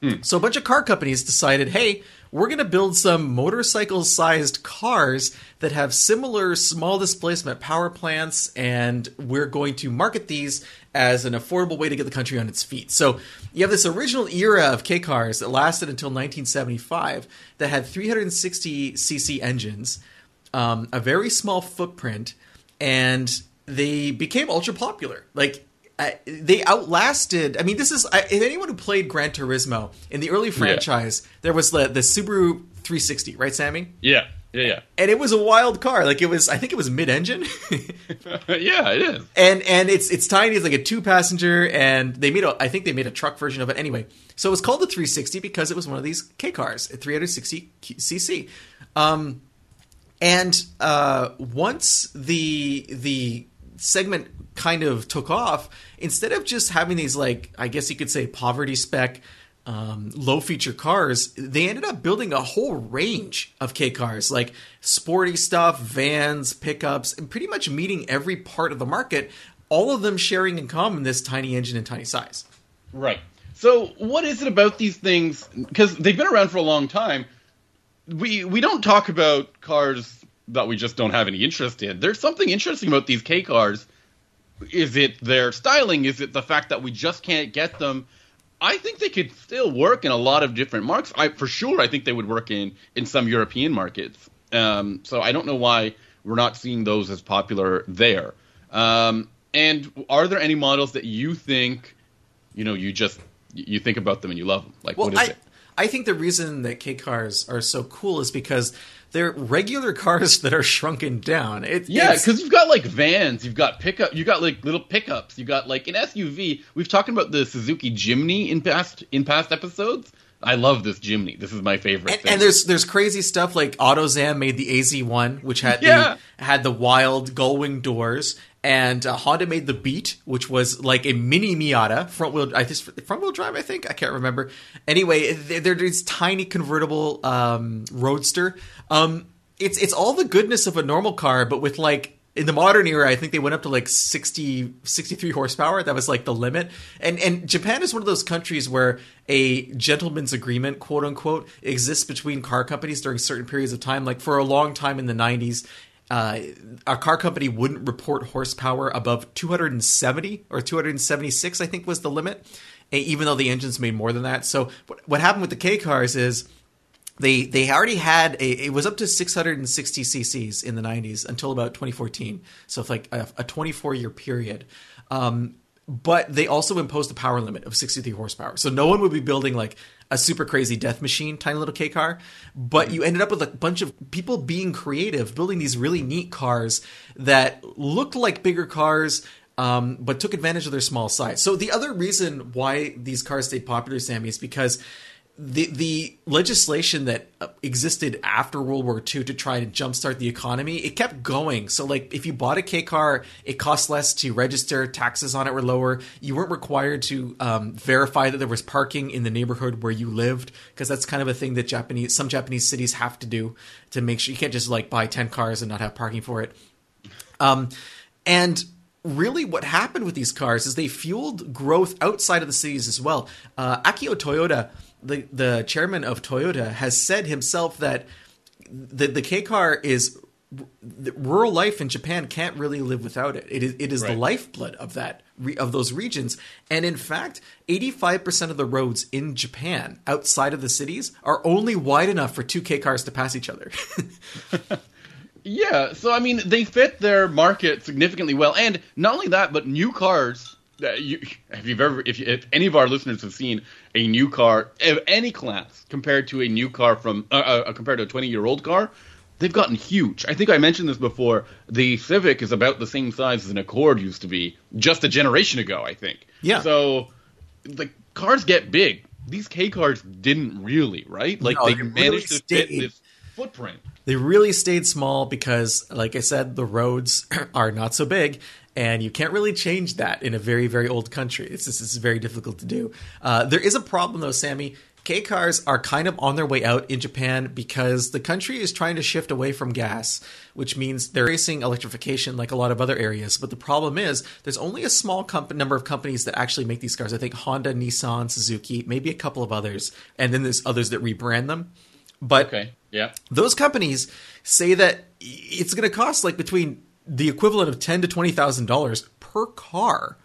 Mm. So a bunch of car companies decided, hey, we're going to build some motorcycle-sized cars that have similar small displacement power plants, and we're going to market these as an affordable way to get the country on its feet. So you have this original era of K-cars that lasted until nineteen seventy-five that had three hundred sixty c c engines, um, a very small footprint, and they became ultra-popular. Like, Uh, they outlasted. I mean, this is I, if anyone who played Gran Turismo in the early franchise, yeah. there was the, the Subaru three sixty, right, Sammy? Yeah, yeah, yeah. And it was a wild car. Like it was, I think it was mid-engine. Yeah, it is. And and it's it's tiny. It's like a two-passenger, and they made a. I think they made a truck version of it anyway. So it was called the three sixty because it was one of these K cars, three hundred sixty c c. Um, and uh, once the the segment kind of took off, instead of just having these, like, I guess you could say poverty spec, um, low feature cars, they ended up building a whole range of K cars, like sporty stuff, vans, pickups, and pretty much meeting every part of the market, all of them sharing in common this tiny engine and tiny size. Right. So what is it about these things? Because they've been around for a long time. We, we don't talk about cars that we just don't have any interest in. There's something interesting about these K cars. Is it their styling? Is it the fact that we just can't get them? I think they could still work in a lot of different markets. I, for sure, I think they would work in, in some European markets. Um, so I don't know why we're not seeing those as popular there. Um, and are there any models that you think, you know, you just you think about them and you love them? Like, well, what is I, it? I think the reason that K cars are so cool is because they're regular cars that are shrunken down. It, yeah, because you've got, like, vans, you've got pickup, you got, like, little pickups, you got, like, an S U V. We've talked about the Suzuki Jimny in past in past episodes. I love this Jimny. This is my favorite and, thing. And there's there's crazy stuff like AutoZam made the A Z one, which had yeah. the had the wild gullwing doors, and uh, Honda made the Beat, which was like a mini Miata, front wheel. I just front wheel drive. I think I can't remember. Anyway, they're this tiny convertible um, roadster. Um, it's it's all the goodness of a normal car, but with like in the modern era, I think they went up to like sixty, sixty-three horsepower. That was like the limit. And and Japan is one of those countries where a gentleman's agreement, quote unquote, exists between car companies during certain periods of time. Like for a long time in the nineties, uh, a car company wouldn't report horsepower above two hundred seventy or two hundred seventy-six, I think was the limit, even though the engines made more than that. So what happened with the K-cars is They they already had – it was up to six hundred sixty cc's in the nineties until about twenty fourteen. So it's like a, a twenty-four-year period. Um, but they also imposed a power limit of sixty-three horsepower. So no one would be building like a super crazy death machine, tiny little K-car. But you ended up with a bunch of people being creative, building these really neat cars that looked like bigger cars – Um, but took advantage of their small size. So the other reason why these cars stayed popular, Sammy, is because the the legislation that existed after World War Two to try to jumpstart the economy, it kept going. So like if you bought a K-car, it cost less to register, taxes on it were lower. You weren't required to um, verify that there was parking in the neighborhood where you lived, because that's kind of a thing that Japanese some Japanese cities have to do to make sure you can't just like buy ten cars and not have parking for it. Um, and really what happened with these cars is they fueled growth outside of the cities as well. Uh, Akio Toyoda, the, the chairman of Toyota, has said himself that the, the K-car is – rural life in Japan can't really live without it. It is, it is right. the lifeblood of that of those regions. And in fact, eighty-five percent of the roads in Japan outside of the cities are only wide enough for two K-cars to pass each other. Yeah, so I mean, they fit their market significantly well, and not only that, but new cars. Uh, you, if you've ever, if, if any of our listeners have seen a new car of any class compared to a new car from uh, uh, compared to a twenty-year-old car, they've gotten huge. I think I mentioned this before. The Civic is about the same size as an Accord used to be just a generation ago, I think. Yeah. So the cars get big. These K cars didn't really, right? Like no, they, they managed really to stayed. fit this footprint. They really stayed small because, like I said, the roads are not so big, and you can't really change that in a very, very old country. It's just, it's very difficult to do. Uh, there is a problem, though, Sammy. K-cars are kind of on their way out in Japan because the country is trying to shift away from gas, which means they're facing electrification like a lot of other areas. But the problem is there's only a small comp- number of companies that actually make these cars. I think Honda, Nissan, Suzuki, maybe a couple of others, and then there's others that rebrand them. But okay. Yeah. Those companies say that it's going to cost like between the equivalent of ten to twenty thousand dollars per car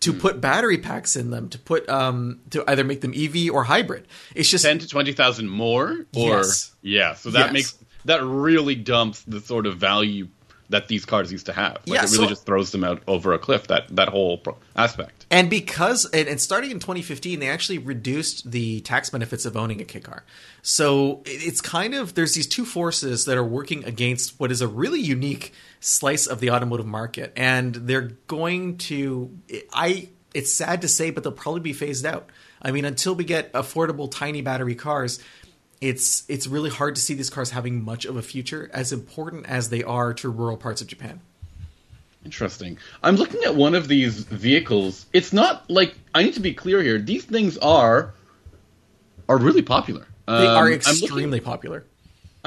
to mm. put battery packs in them, to put um to either make them E V or hybrid. It's just ten to twenty thousand more, or yes. yeah. So that yes. makes that really dumps the sort of value that these cars used to have. Like yeah, it really so, just throws them out over a cliff, that, that whole pro- aspect. And because and, and starting in twenty fifteen, they actually reduced the tax benefits of owning a K-car. So it's kind of – there's these two forces that are working against what is a really unique slice of the automotive market. And they're going to – I it's sad to say, but they'll probably be phased out. I mean, until we get affordable tiny battery cars – It's it's really hard to see these cars having much of a future, as important as they are to rural parts of Japan. Interesting. I'm looking at one of these vehicles. It's not like – I need to be clear here. These things are are really popular. Um, they are extremely I'm looking, popular.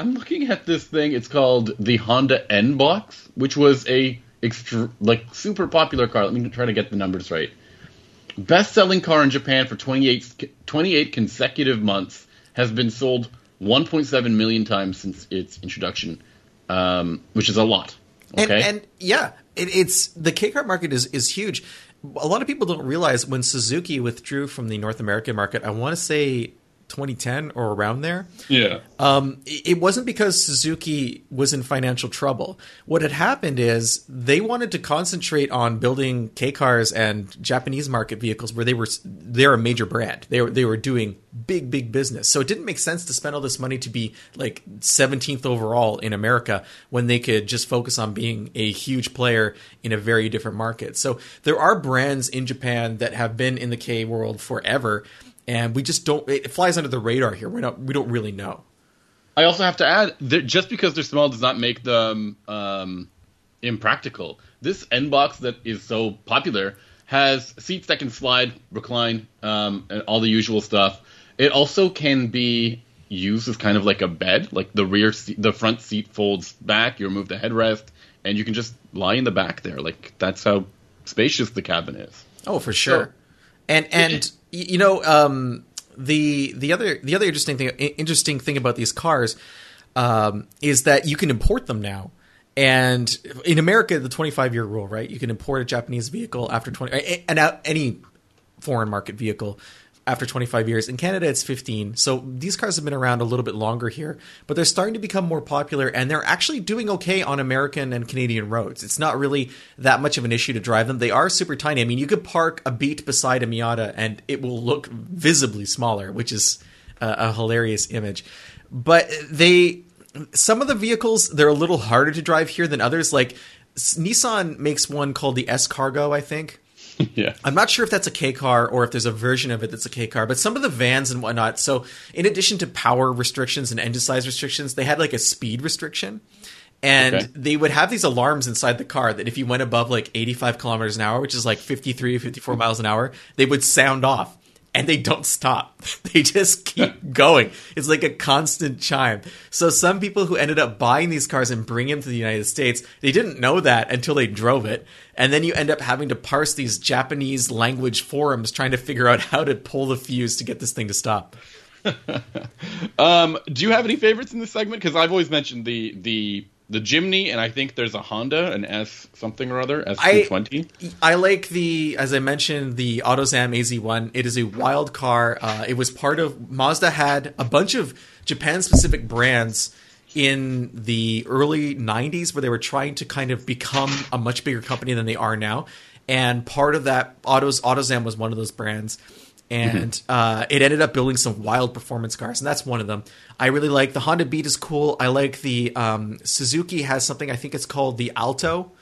I'm looking at this thing. It's called the Honda N-Box, which was a extra, like super popular car. Let me try to get the numbers right. Best-selling car in Japan for twenty-eight, twenty-eight consecutive months. Has been sold one point seven million times since its introduction, um, which is a lot. Okay? And, and yeah, it, it's the K-car market is is huge. A lot of people don't realize when Suzuki withdrew from the North American market, I want to say twenty ten or around there. Yeah. Um, it wasn't because Suzuki was in financial trouble. What had happened is they wanted to concentrate on building K-cars and Japanese market vehicles where they were they're a major brand. They were they were doing big big business. So it didn't make sense to spend all this money to be like seventeenth overall in America when they could just focus on being a huge player in a very different market. So there are brands in Japan that have been in the K world forever. And we just don't – it flies under the radar here. We're not, we don't really know. I also have to add, just because they're small does not make them um, impractical. This N-Box that is so popular has seats that can slide, recline, um, and all the usual stuff. It also can be used as kind of like a bed. Like the rear seat, the front seat folds back. You remove the headrest. and you can just lie in the back there. Like, that's how spacious the cabin is. Oh, for sure. So, and and you know, um, the the other the other interesting thing interesting thing about these cars um, is that you can import them now. And in America, the twenty-five year rule, right? You can import a Japanese vehicle after twenty, and any foreign market vehicle after twenty-five years. In Canada, it's fifteen. So these cars have been around a little bit longer here, but they're starting to become more popular, and they're actually doing okay on American and Canadian roads. It's not really that much of an issue to drive them. They are super tiny. I mean, you could park a Beat beside a Miata, and it will look visibly smaller, which is a, a hilarious image. But they... some of the vehicles, they're a little harder to drive here than others. Like, Nissan makes one called the S-Cargo, I think. Yeah. I'm not sure if that's a K-car or if there's a version of it that's a K-car, but some of the vans and whatnot. So in addition to power restrictions and engine size restrictions, they had like a speed restriction. And okay. they would have these alarms inside the car that if you went above like eighty-five kilometers an hour, which is like fifty-three, fifty-four miles an hour, they would sound off. And they don't stop. They just keep going. It's like a constant chime. So some people who ended up buying these cars and bringing them to the United States, they didn't know that until they drove it. And then you end up having to parse these Japanese language forums trying to figure out how to pull the fuse to get this thing to stop. um, do you have any favorites in this segment? Because I've always mentioned the the... the Jimny, and I think there's a Honda, an S something or other, S two twenty. I, I like the, as I mentioned, the AutoZam A Z one. It is a wild car. Uh, it was part of, Mazda had a bunch of Japan-specific brands in the early nineties where they were trying to kind of become a much bigger company than they are now. And part of that, Autos, AutoZam was one of those brands. And mm-hmm. uh, it ended up building some wild performance cars, and that's one of them. I really like the Honda Beat is cool. I like the um, Suzuki has something, I think it's called the Alto,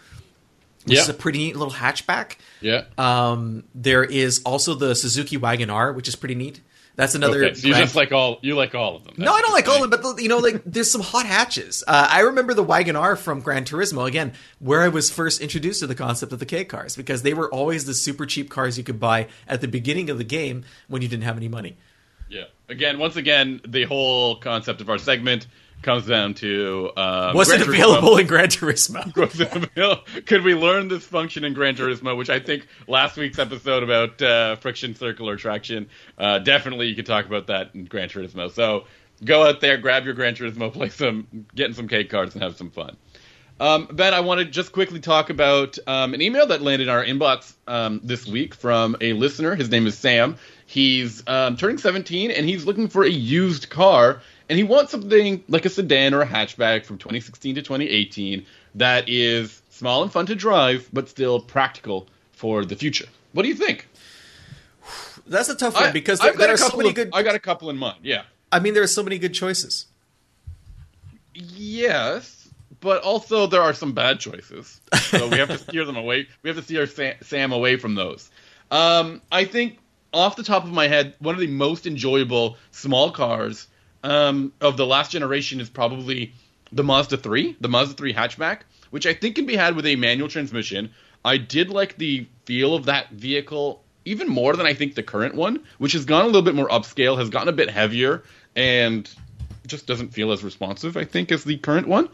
which yeah. is a pretty neat little hatchback. Yeah. Um, there is also the Suzuki Wagon R, which is pretty neat. That's another. Okay, so you just like all you like all of them. That's no, I don't like all of them, but you know, like there's some hot hatches. Uh, I remember the Wagon R from Gran Turismo again, where I was first introduced to the concept of the K cars because they were always the super cheap cars you could buy at the beginning of the game when you didn't have any money. Yeah. Again, once again, the whole concept of our segment comes down to uh, was it available in Gran Turismo? Could we learn this function in Gran Turismo? Which I think last week's episode about uh, friction, circular traction, uh, definitely you could talk about that in Gran Turismo. So go out there, grab your Gran Turismo, play some, get in some K cards, and have some fun. Um, Ben, I want to just quickly talk about um, an email that landed in our inbox um, this week from a listener. His name is Sam. He's um, turning seventeen, and he's looking for a used car. And he wants something like a sedan or a hatchback from twenty sixteen to twenty eighteen that is small and fun to drive, but still practical for the future. What do you think? That's a tough one because I, there, there are so many of, good... I got a couple in mind, yeah. I mean, there are so many good choices. Yes, but also there are some bad choices. So we have to steer them away. We have to steer Sam, Sam away from those. Um, I think off the top of my head, one of the most enjoyable small cars... Um, of the last generation is probably the Mazda three, the Mazda three hatchback, which I think can be had with a manual transmission. I did like the feel of that vehicle even more than I think the current one, which has gone a little bit more upscale, has gotten a bit heavier, and just doesn't feel as responsive, I think, as the current one.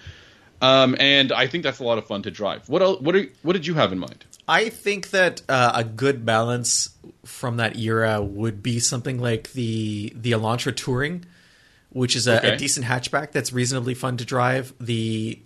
Um, and I think that's a lot of fun to drive. What else, what, are, what did you have in mind? I think that uh, a good balance from that era would be something like the the Elantra Touring, which is a, okay. a decent hatchback that's reasonably fun to drive. The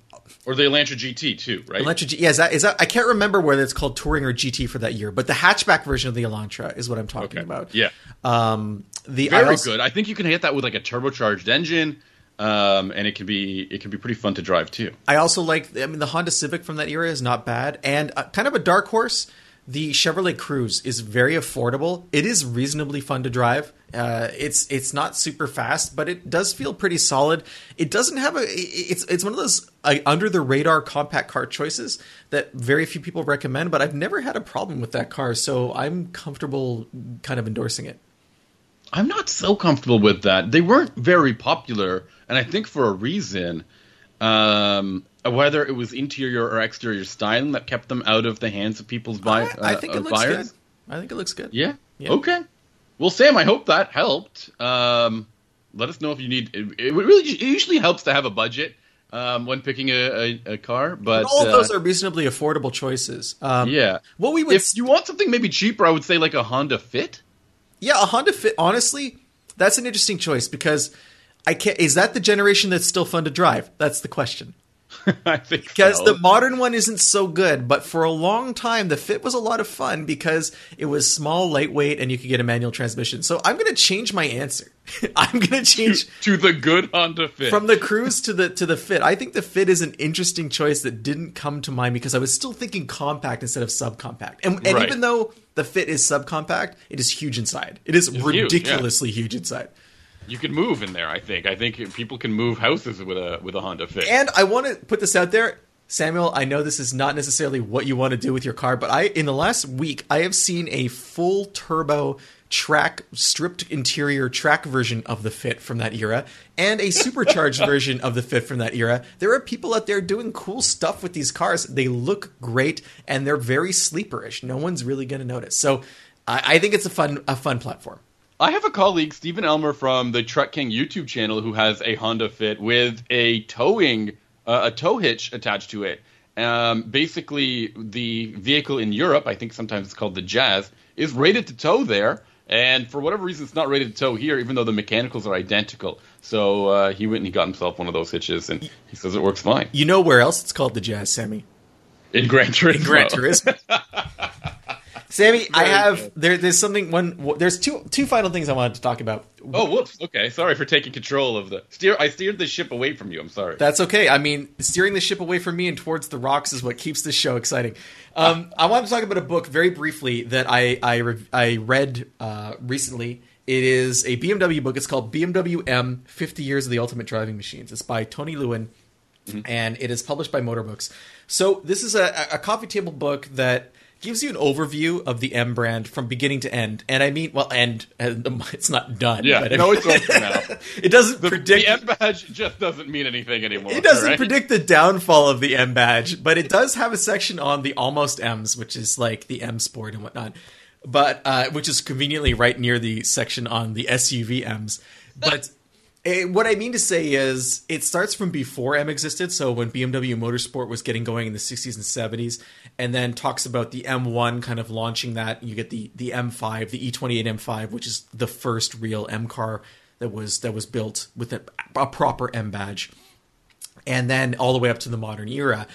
Or the Elantra G T too, right? Elantra G T, yeah, is that, is that, I can't remember whether it's called Touring or G T for that year, but the hatchback version of the Elantra is what I'm talking okay. about. Yeah. Um, the Very I also, good. I think you can hit that with like a turbocharged engine, um, and it can be it can be pretty fun to drive too. I also like, I mean, the Honda Civic from that era is not bad, and uh, kind of a dark horse. The Chevrolet Cruze is very affordable. It is reasonably fun to drive. Uh, it's it's not super fast, but it does feel pretty solid. It doesn't have a. It's it's one of those uh, under the radar compact car choices that very few people recommend. But I've never had a problem with that car, so I'm comfortable kind of endorsing it. I'm not so comfortable with that. They weren't very popular, and I think for a reason. Um, Whether it was interior or exterior styling that kept them out of the hands of people's buyers. I, I think uh, it looks buyers. good. I think it looks good. Yeah? yeah. Okay. Well, Sam, I hope that helped. Um, let us know if you need... It, it really it usually helps to have a budget um, when picking a, a, a car. But and all of uh, those are reasonably affordable choices. Um, yeah. What we would if st- you want something maybe cheaper, I would say like a Honda Fit. Yeah, a Honda Fit. Honestly, that's an interesting choice because I can't. Is that the generation that's still fun to drive? That's the question. I think because so. The modern one isn't so good, but for a long time the Fit was a lot of fun because it was small, lightweight, and you could get a manual transmission. So I'm going to change my answer. I'm going to change to, to the good Honda Fit from the Cruise to the to the Fit. I think the Fit is an interesting choice that didn't come to mind because I was still thinking compact instead of subcompact. And, and right. even though the Fit is subcompact, it is huge inside. It is it's ridiculously huge, yeah. huge inside. You can move in there, I think. I think people can move houses with a with a Honda Fit. And I want to put this out there. Samuel, I know this is not necessarily what you want to do with your car, but I in the last week, I have seen a full turbo track, stripped interior track version of the Fit from that era and a supercharged version of the Fit from that era. There are people out there doing cool stuff with these cars. They look great, and they're very sleeperish. No one's really going to notice. So I, I think it's a fun a fun platform. I have a colleague, Stephen Elmer from the Truck King YouTube channel, who has a Honda Fit with a towing, uh, a tow hitch attached to it. Um, basically, the vehicle in Europe, I think sometimes it's called the Jazz, is rated to tow there. And for whatever reason, it's not rated to tow here, even though the mechanicals are identical. So uh, he went and he got himself one of those hitches, and he says it works fine. You know where else it's called the Jazz, Sammy? In Gran Turismo. In Gran Turismo. Sammy, I have there, there's something one there's two two final things I wanted to talk about. Oh, whoops. Okay, sorry for taking control of the steer. I steered the ship away from you. I'm sorry. That's okay. I mean, steering the ship away from me and towards the rocks is what keeps this show exciting. Um, I wanted to talk about a book very briefly that I I, re- I read uh, recently. It is a B M W book. It's called B M W M: fifty Years of the Ultimate Driving Machines. It's by Tony Lewin, mm-hmm. and it is published by Motorbooks. So this is a, a coffee table book that gives you an overview of the M brand from beginning to end. And I mean, well, and, and it's not done. Yeah, but no, it's over now. It doesn't the, predict... The M badge just doesn't mean anything anymore. It doesn't right? predict the downfall of the M badge, but it does have a section on the almost M's, which is like the M Sport and whatnot, but uh, which is conveniently right near the section on the S U V M's. But it, what I mean to say is it starts from before M existed, so when B M W Motorsport was getting going in the sixties and seventies, and then talks about the M one kind of launching that. You get the the M five, the E twenty-eight M five, which is the first real M car that was that was built with a, a proper M badge, and then all the way up to the modern era.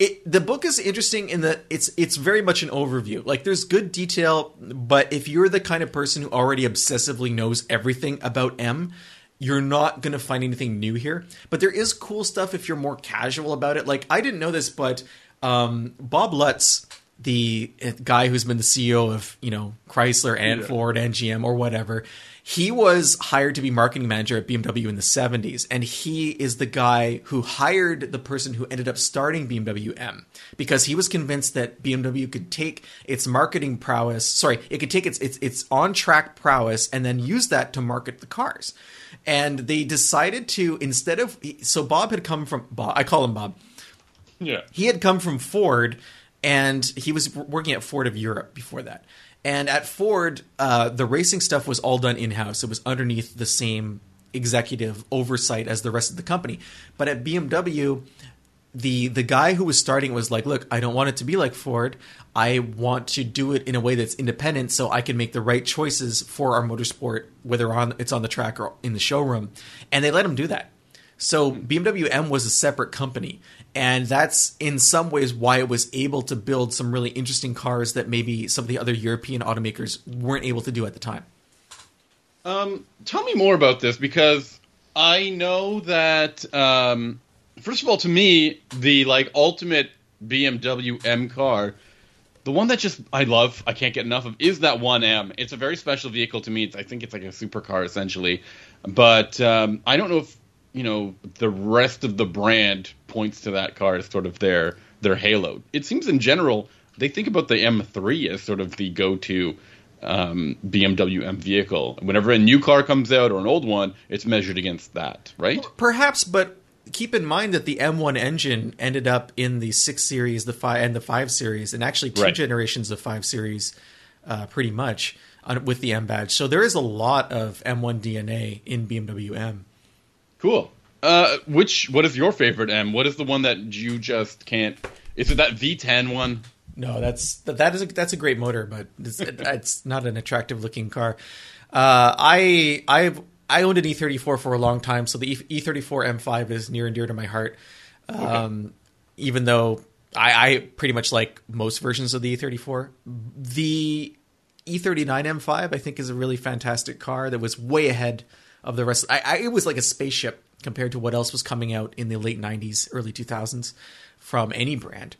It, the book is interesting in that it's it's very much an overview. Like, there's good detail, but if you're the kind of person who already obsessively knows everything about M, you're not going to find anything new here. But there is cool stuff if you're more casual about it. Like, I didn't know this, but um, Bob Lutz, the guy who's been the C E O of, you know, Chrysler and yeah. Ford and G M or whatever, he was hired to be marketing manager at B M W in the seventies. And he is the guy who hired the person who ended up starting B M W M, because he was convinced that B M W could take its marketing prowess, sorry, it could take its its, its on-track prowess and then use that to market the cars. And they decided to, instead of, so Bob had come from, Bob, I call him Bob. Yeah. He had come from Ford, and he was working at Ford of Europe before that. And at Ford, uh, the racing stuff was all done in-house. It was underneath the same executive oversight as the rest of the company. But at B M W, the the guy who was starting was like, look, I don't want it to be like Ford. I want to do it in a way that's independent so I can make the right choices for our motorsport, whether on it's on the track or in the showroom. And they let him do that. So B M W M was a separate company. And that's in some ways why it was able to build some really interesting cars that maybe some of the other European automakers weren't able to do at the time. Um, tell me more about this, because I know that, um, first of all, to me, the like ultimate B M W M car, the one that just I love, I can't get enough of, is that one M. It's a very special vehicle to me. It's, I think it's like a supercar, essentially. But um, I don't know if, you know, the rest of the brand points to that car as sort of their their halo. It seems in general they think about the M three as sort of the go-to um, B M W M vehicle. Whenever a new car comes out or an old one, it's measured against that, right? Perhaps, but keep in mind that the M one engine ended up in the six series, the five, and the five series, and actually two right. generations of five series uh, pretty much on, with the M badge. So there is a lot of M one D N A in B M W M. Cool. Uh, which, what is your favorite M? What is the one that you just can't, is it that V ten one? No, that's, that is, a, that's a great motor, but it's, it's not an attractive looking car. Uh, I, I've, I owned an E thirty-four for a long time. So the e- E34 M5 is near and dear to my heart. Um, okay. Even though I, I pretty much like most versions of the E thirty-four, the E thirty-nine M five, I think, is a really fantastic car that was way ahead of the rest. I, I, it was like a spaceship compared to what else was coming out in the late nineties, early two thousands from any brand.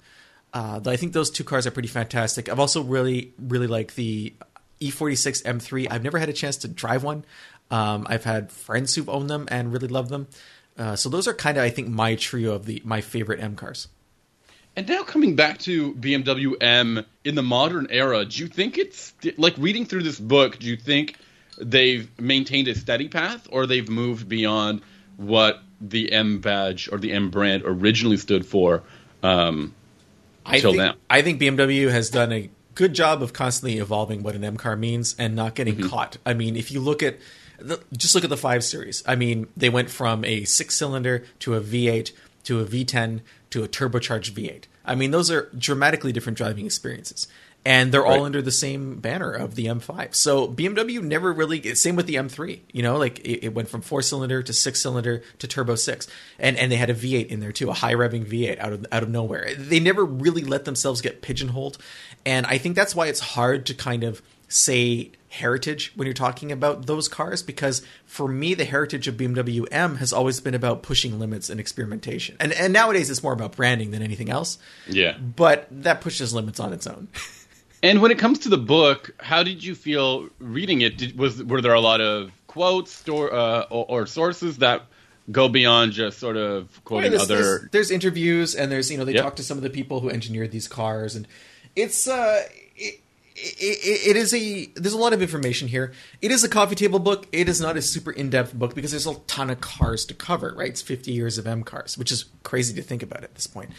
Uh, I think those two cars are pretty fantastic. I've also really, really liked the E forty-six M three. I've never had a chance to drive one. Um, I've had friends who've owned them and really love them. Uh, so those are kind of, I think, my trio of the my favorite M cars. And now coming back to B M W M in the modern era, do you think it's, like reading through this book, do you think they've maintained a steady path or they've moved beyond what the M badge or the M brand originally stood for um, until now? I think B M W has done a good job of constantly evolving what an M car means and not getting mm-hmm. caught. I mean, if you look at, the, just look at the five Series. I mean, they went from a six-cylinder to a V eight to a V ten to a turbocharged V eight. I mean, those are dramatically different driving experiences. And they're right. all under the same banner of the M five. So B M W never really, same with the M three, you know, like it, it went from four cylinder to six cylinder to turbo six. And and they had a V eight in there too, a high revving V eight out of out of nowhere. They never really let themselves get pigeonholed. And I think that's why it's hard to kind of say heritage when you're talking about those cars, because for me, the heritage of B M W M has always been about pushing limits and experimentation. And and nowadays it's more about branding than anything else. Yeah. But that pushes limits on its own. And when it comes to the book, how did you feel reading it? Did, was were there a lot of quotes or, uh, or, or sources that go beyond just sort of quoting yeah, there's, other? There's, there's interviews, and there's you know they yep. talk to some of the people who engineered these cars, and it's uh it, it, it is a there's a lot of information here. It is a coffee table book. It is not a super in-depth book because there's a ton of cars to cover, right? It's fifty years of M cars, which is crazy to think about at this point.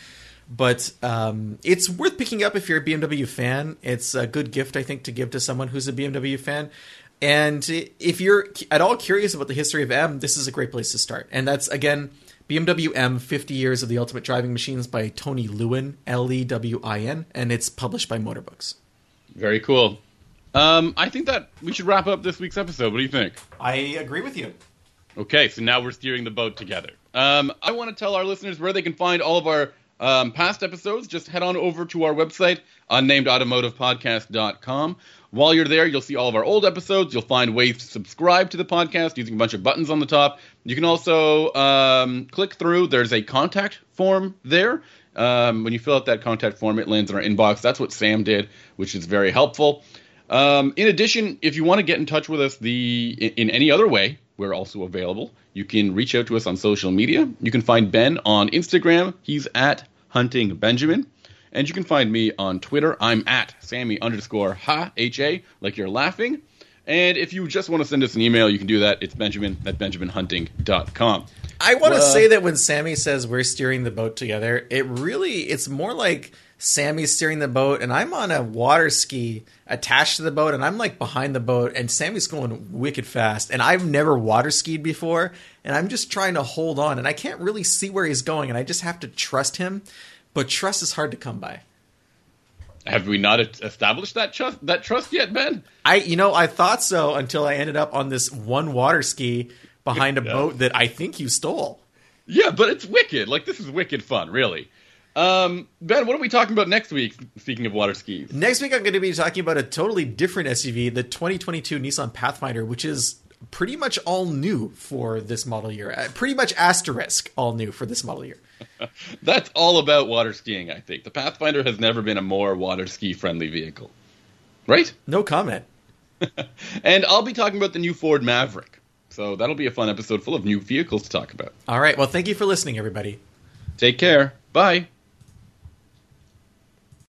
But um, it's worth picking up if you're a B M W fan. It's a good gift, I think, to give to someone who's a B M W fan. And if you're at all curious about the history of M, this is a great place to start. And that's, again, B M W M, fifty Years of the Ultimate Driving Machines by Tony Lewin, L E W I N. And it's published by Motorbooks. Very cool. Um, I think that we should wrap up this week's episode. What do you think? I agree with you. Okay, so now we're steering the boat together. Um, I want to tell our listeners where they can find all of our Um, past episodes. Just head on over to our website, unnamed automotive podcast dot com. While you're there, you'll see all of our old episodes. You'll find ways to subscribe to the podcast using a bunch of buttons on the top. You can also um, click through. There's a contact form there. Um, when you fill out that contact form, it lands in our inbox. That's what Sam did, which is very helpful. Um, in addition, if you want to get in touch with us the in, in any other way, we're also available. You can reach out to us on social media. You can find Ben on Instagram. He's at Hunting Benjamin. And you can find me on Twitter. I'm at Sammy underscore ha, H-A, like you're laughing. And if you just want to send us an email, you can do that. It's Benjamin at benjamin hunting dot com. I want to uh, say that when Sammy says we're steering the boat together, it really, it's more like Sammy's steering the boat and I'm on a water ski attached to the boat and I'm like behind the boat and Sammy's going wicked fast and I've never water skied before and I'm just trying to hold on and I can't really see where he's going and I just have to trust him, but trust is hard to come by. Have we not established that trust that trust yet, Ben? I you know I thought so until I ended up on this one water ski behind a yeah. boat that I think you stole. Yeah, but it's wicked. Like this is wicked fun, really. Um, Ben, what are we talking about next week, speaking of water skis? Next week I'm going to be talking about a totally different S U V, the twenty twenty-two Nissan Pathfinder, which is pretty much all new for this model year. Pretty much asterisk all new for this model year. That's all about water skiing, I think. The Pathfinder has never been a more water ski-friendly vehicle. Right? No comment. And I'll be talking about the new Ford Maverick. So that'll be a fun episode full of new vehicles to talk about. All right. Well, thank you for listening, everybody. Take care. Bye.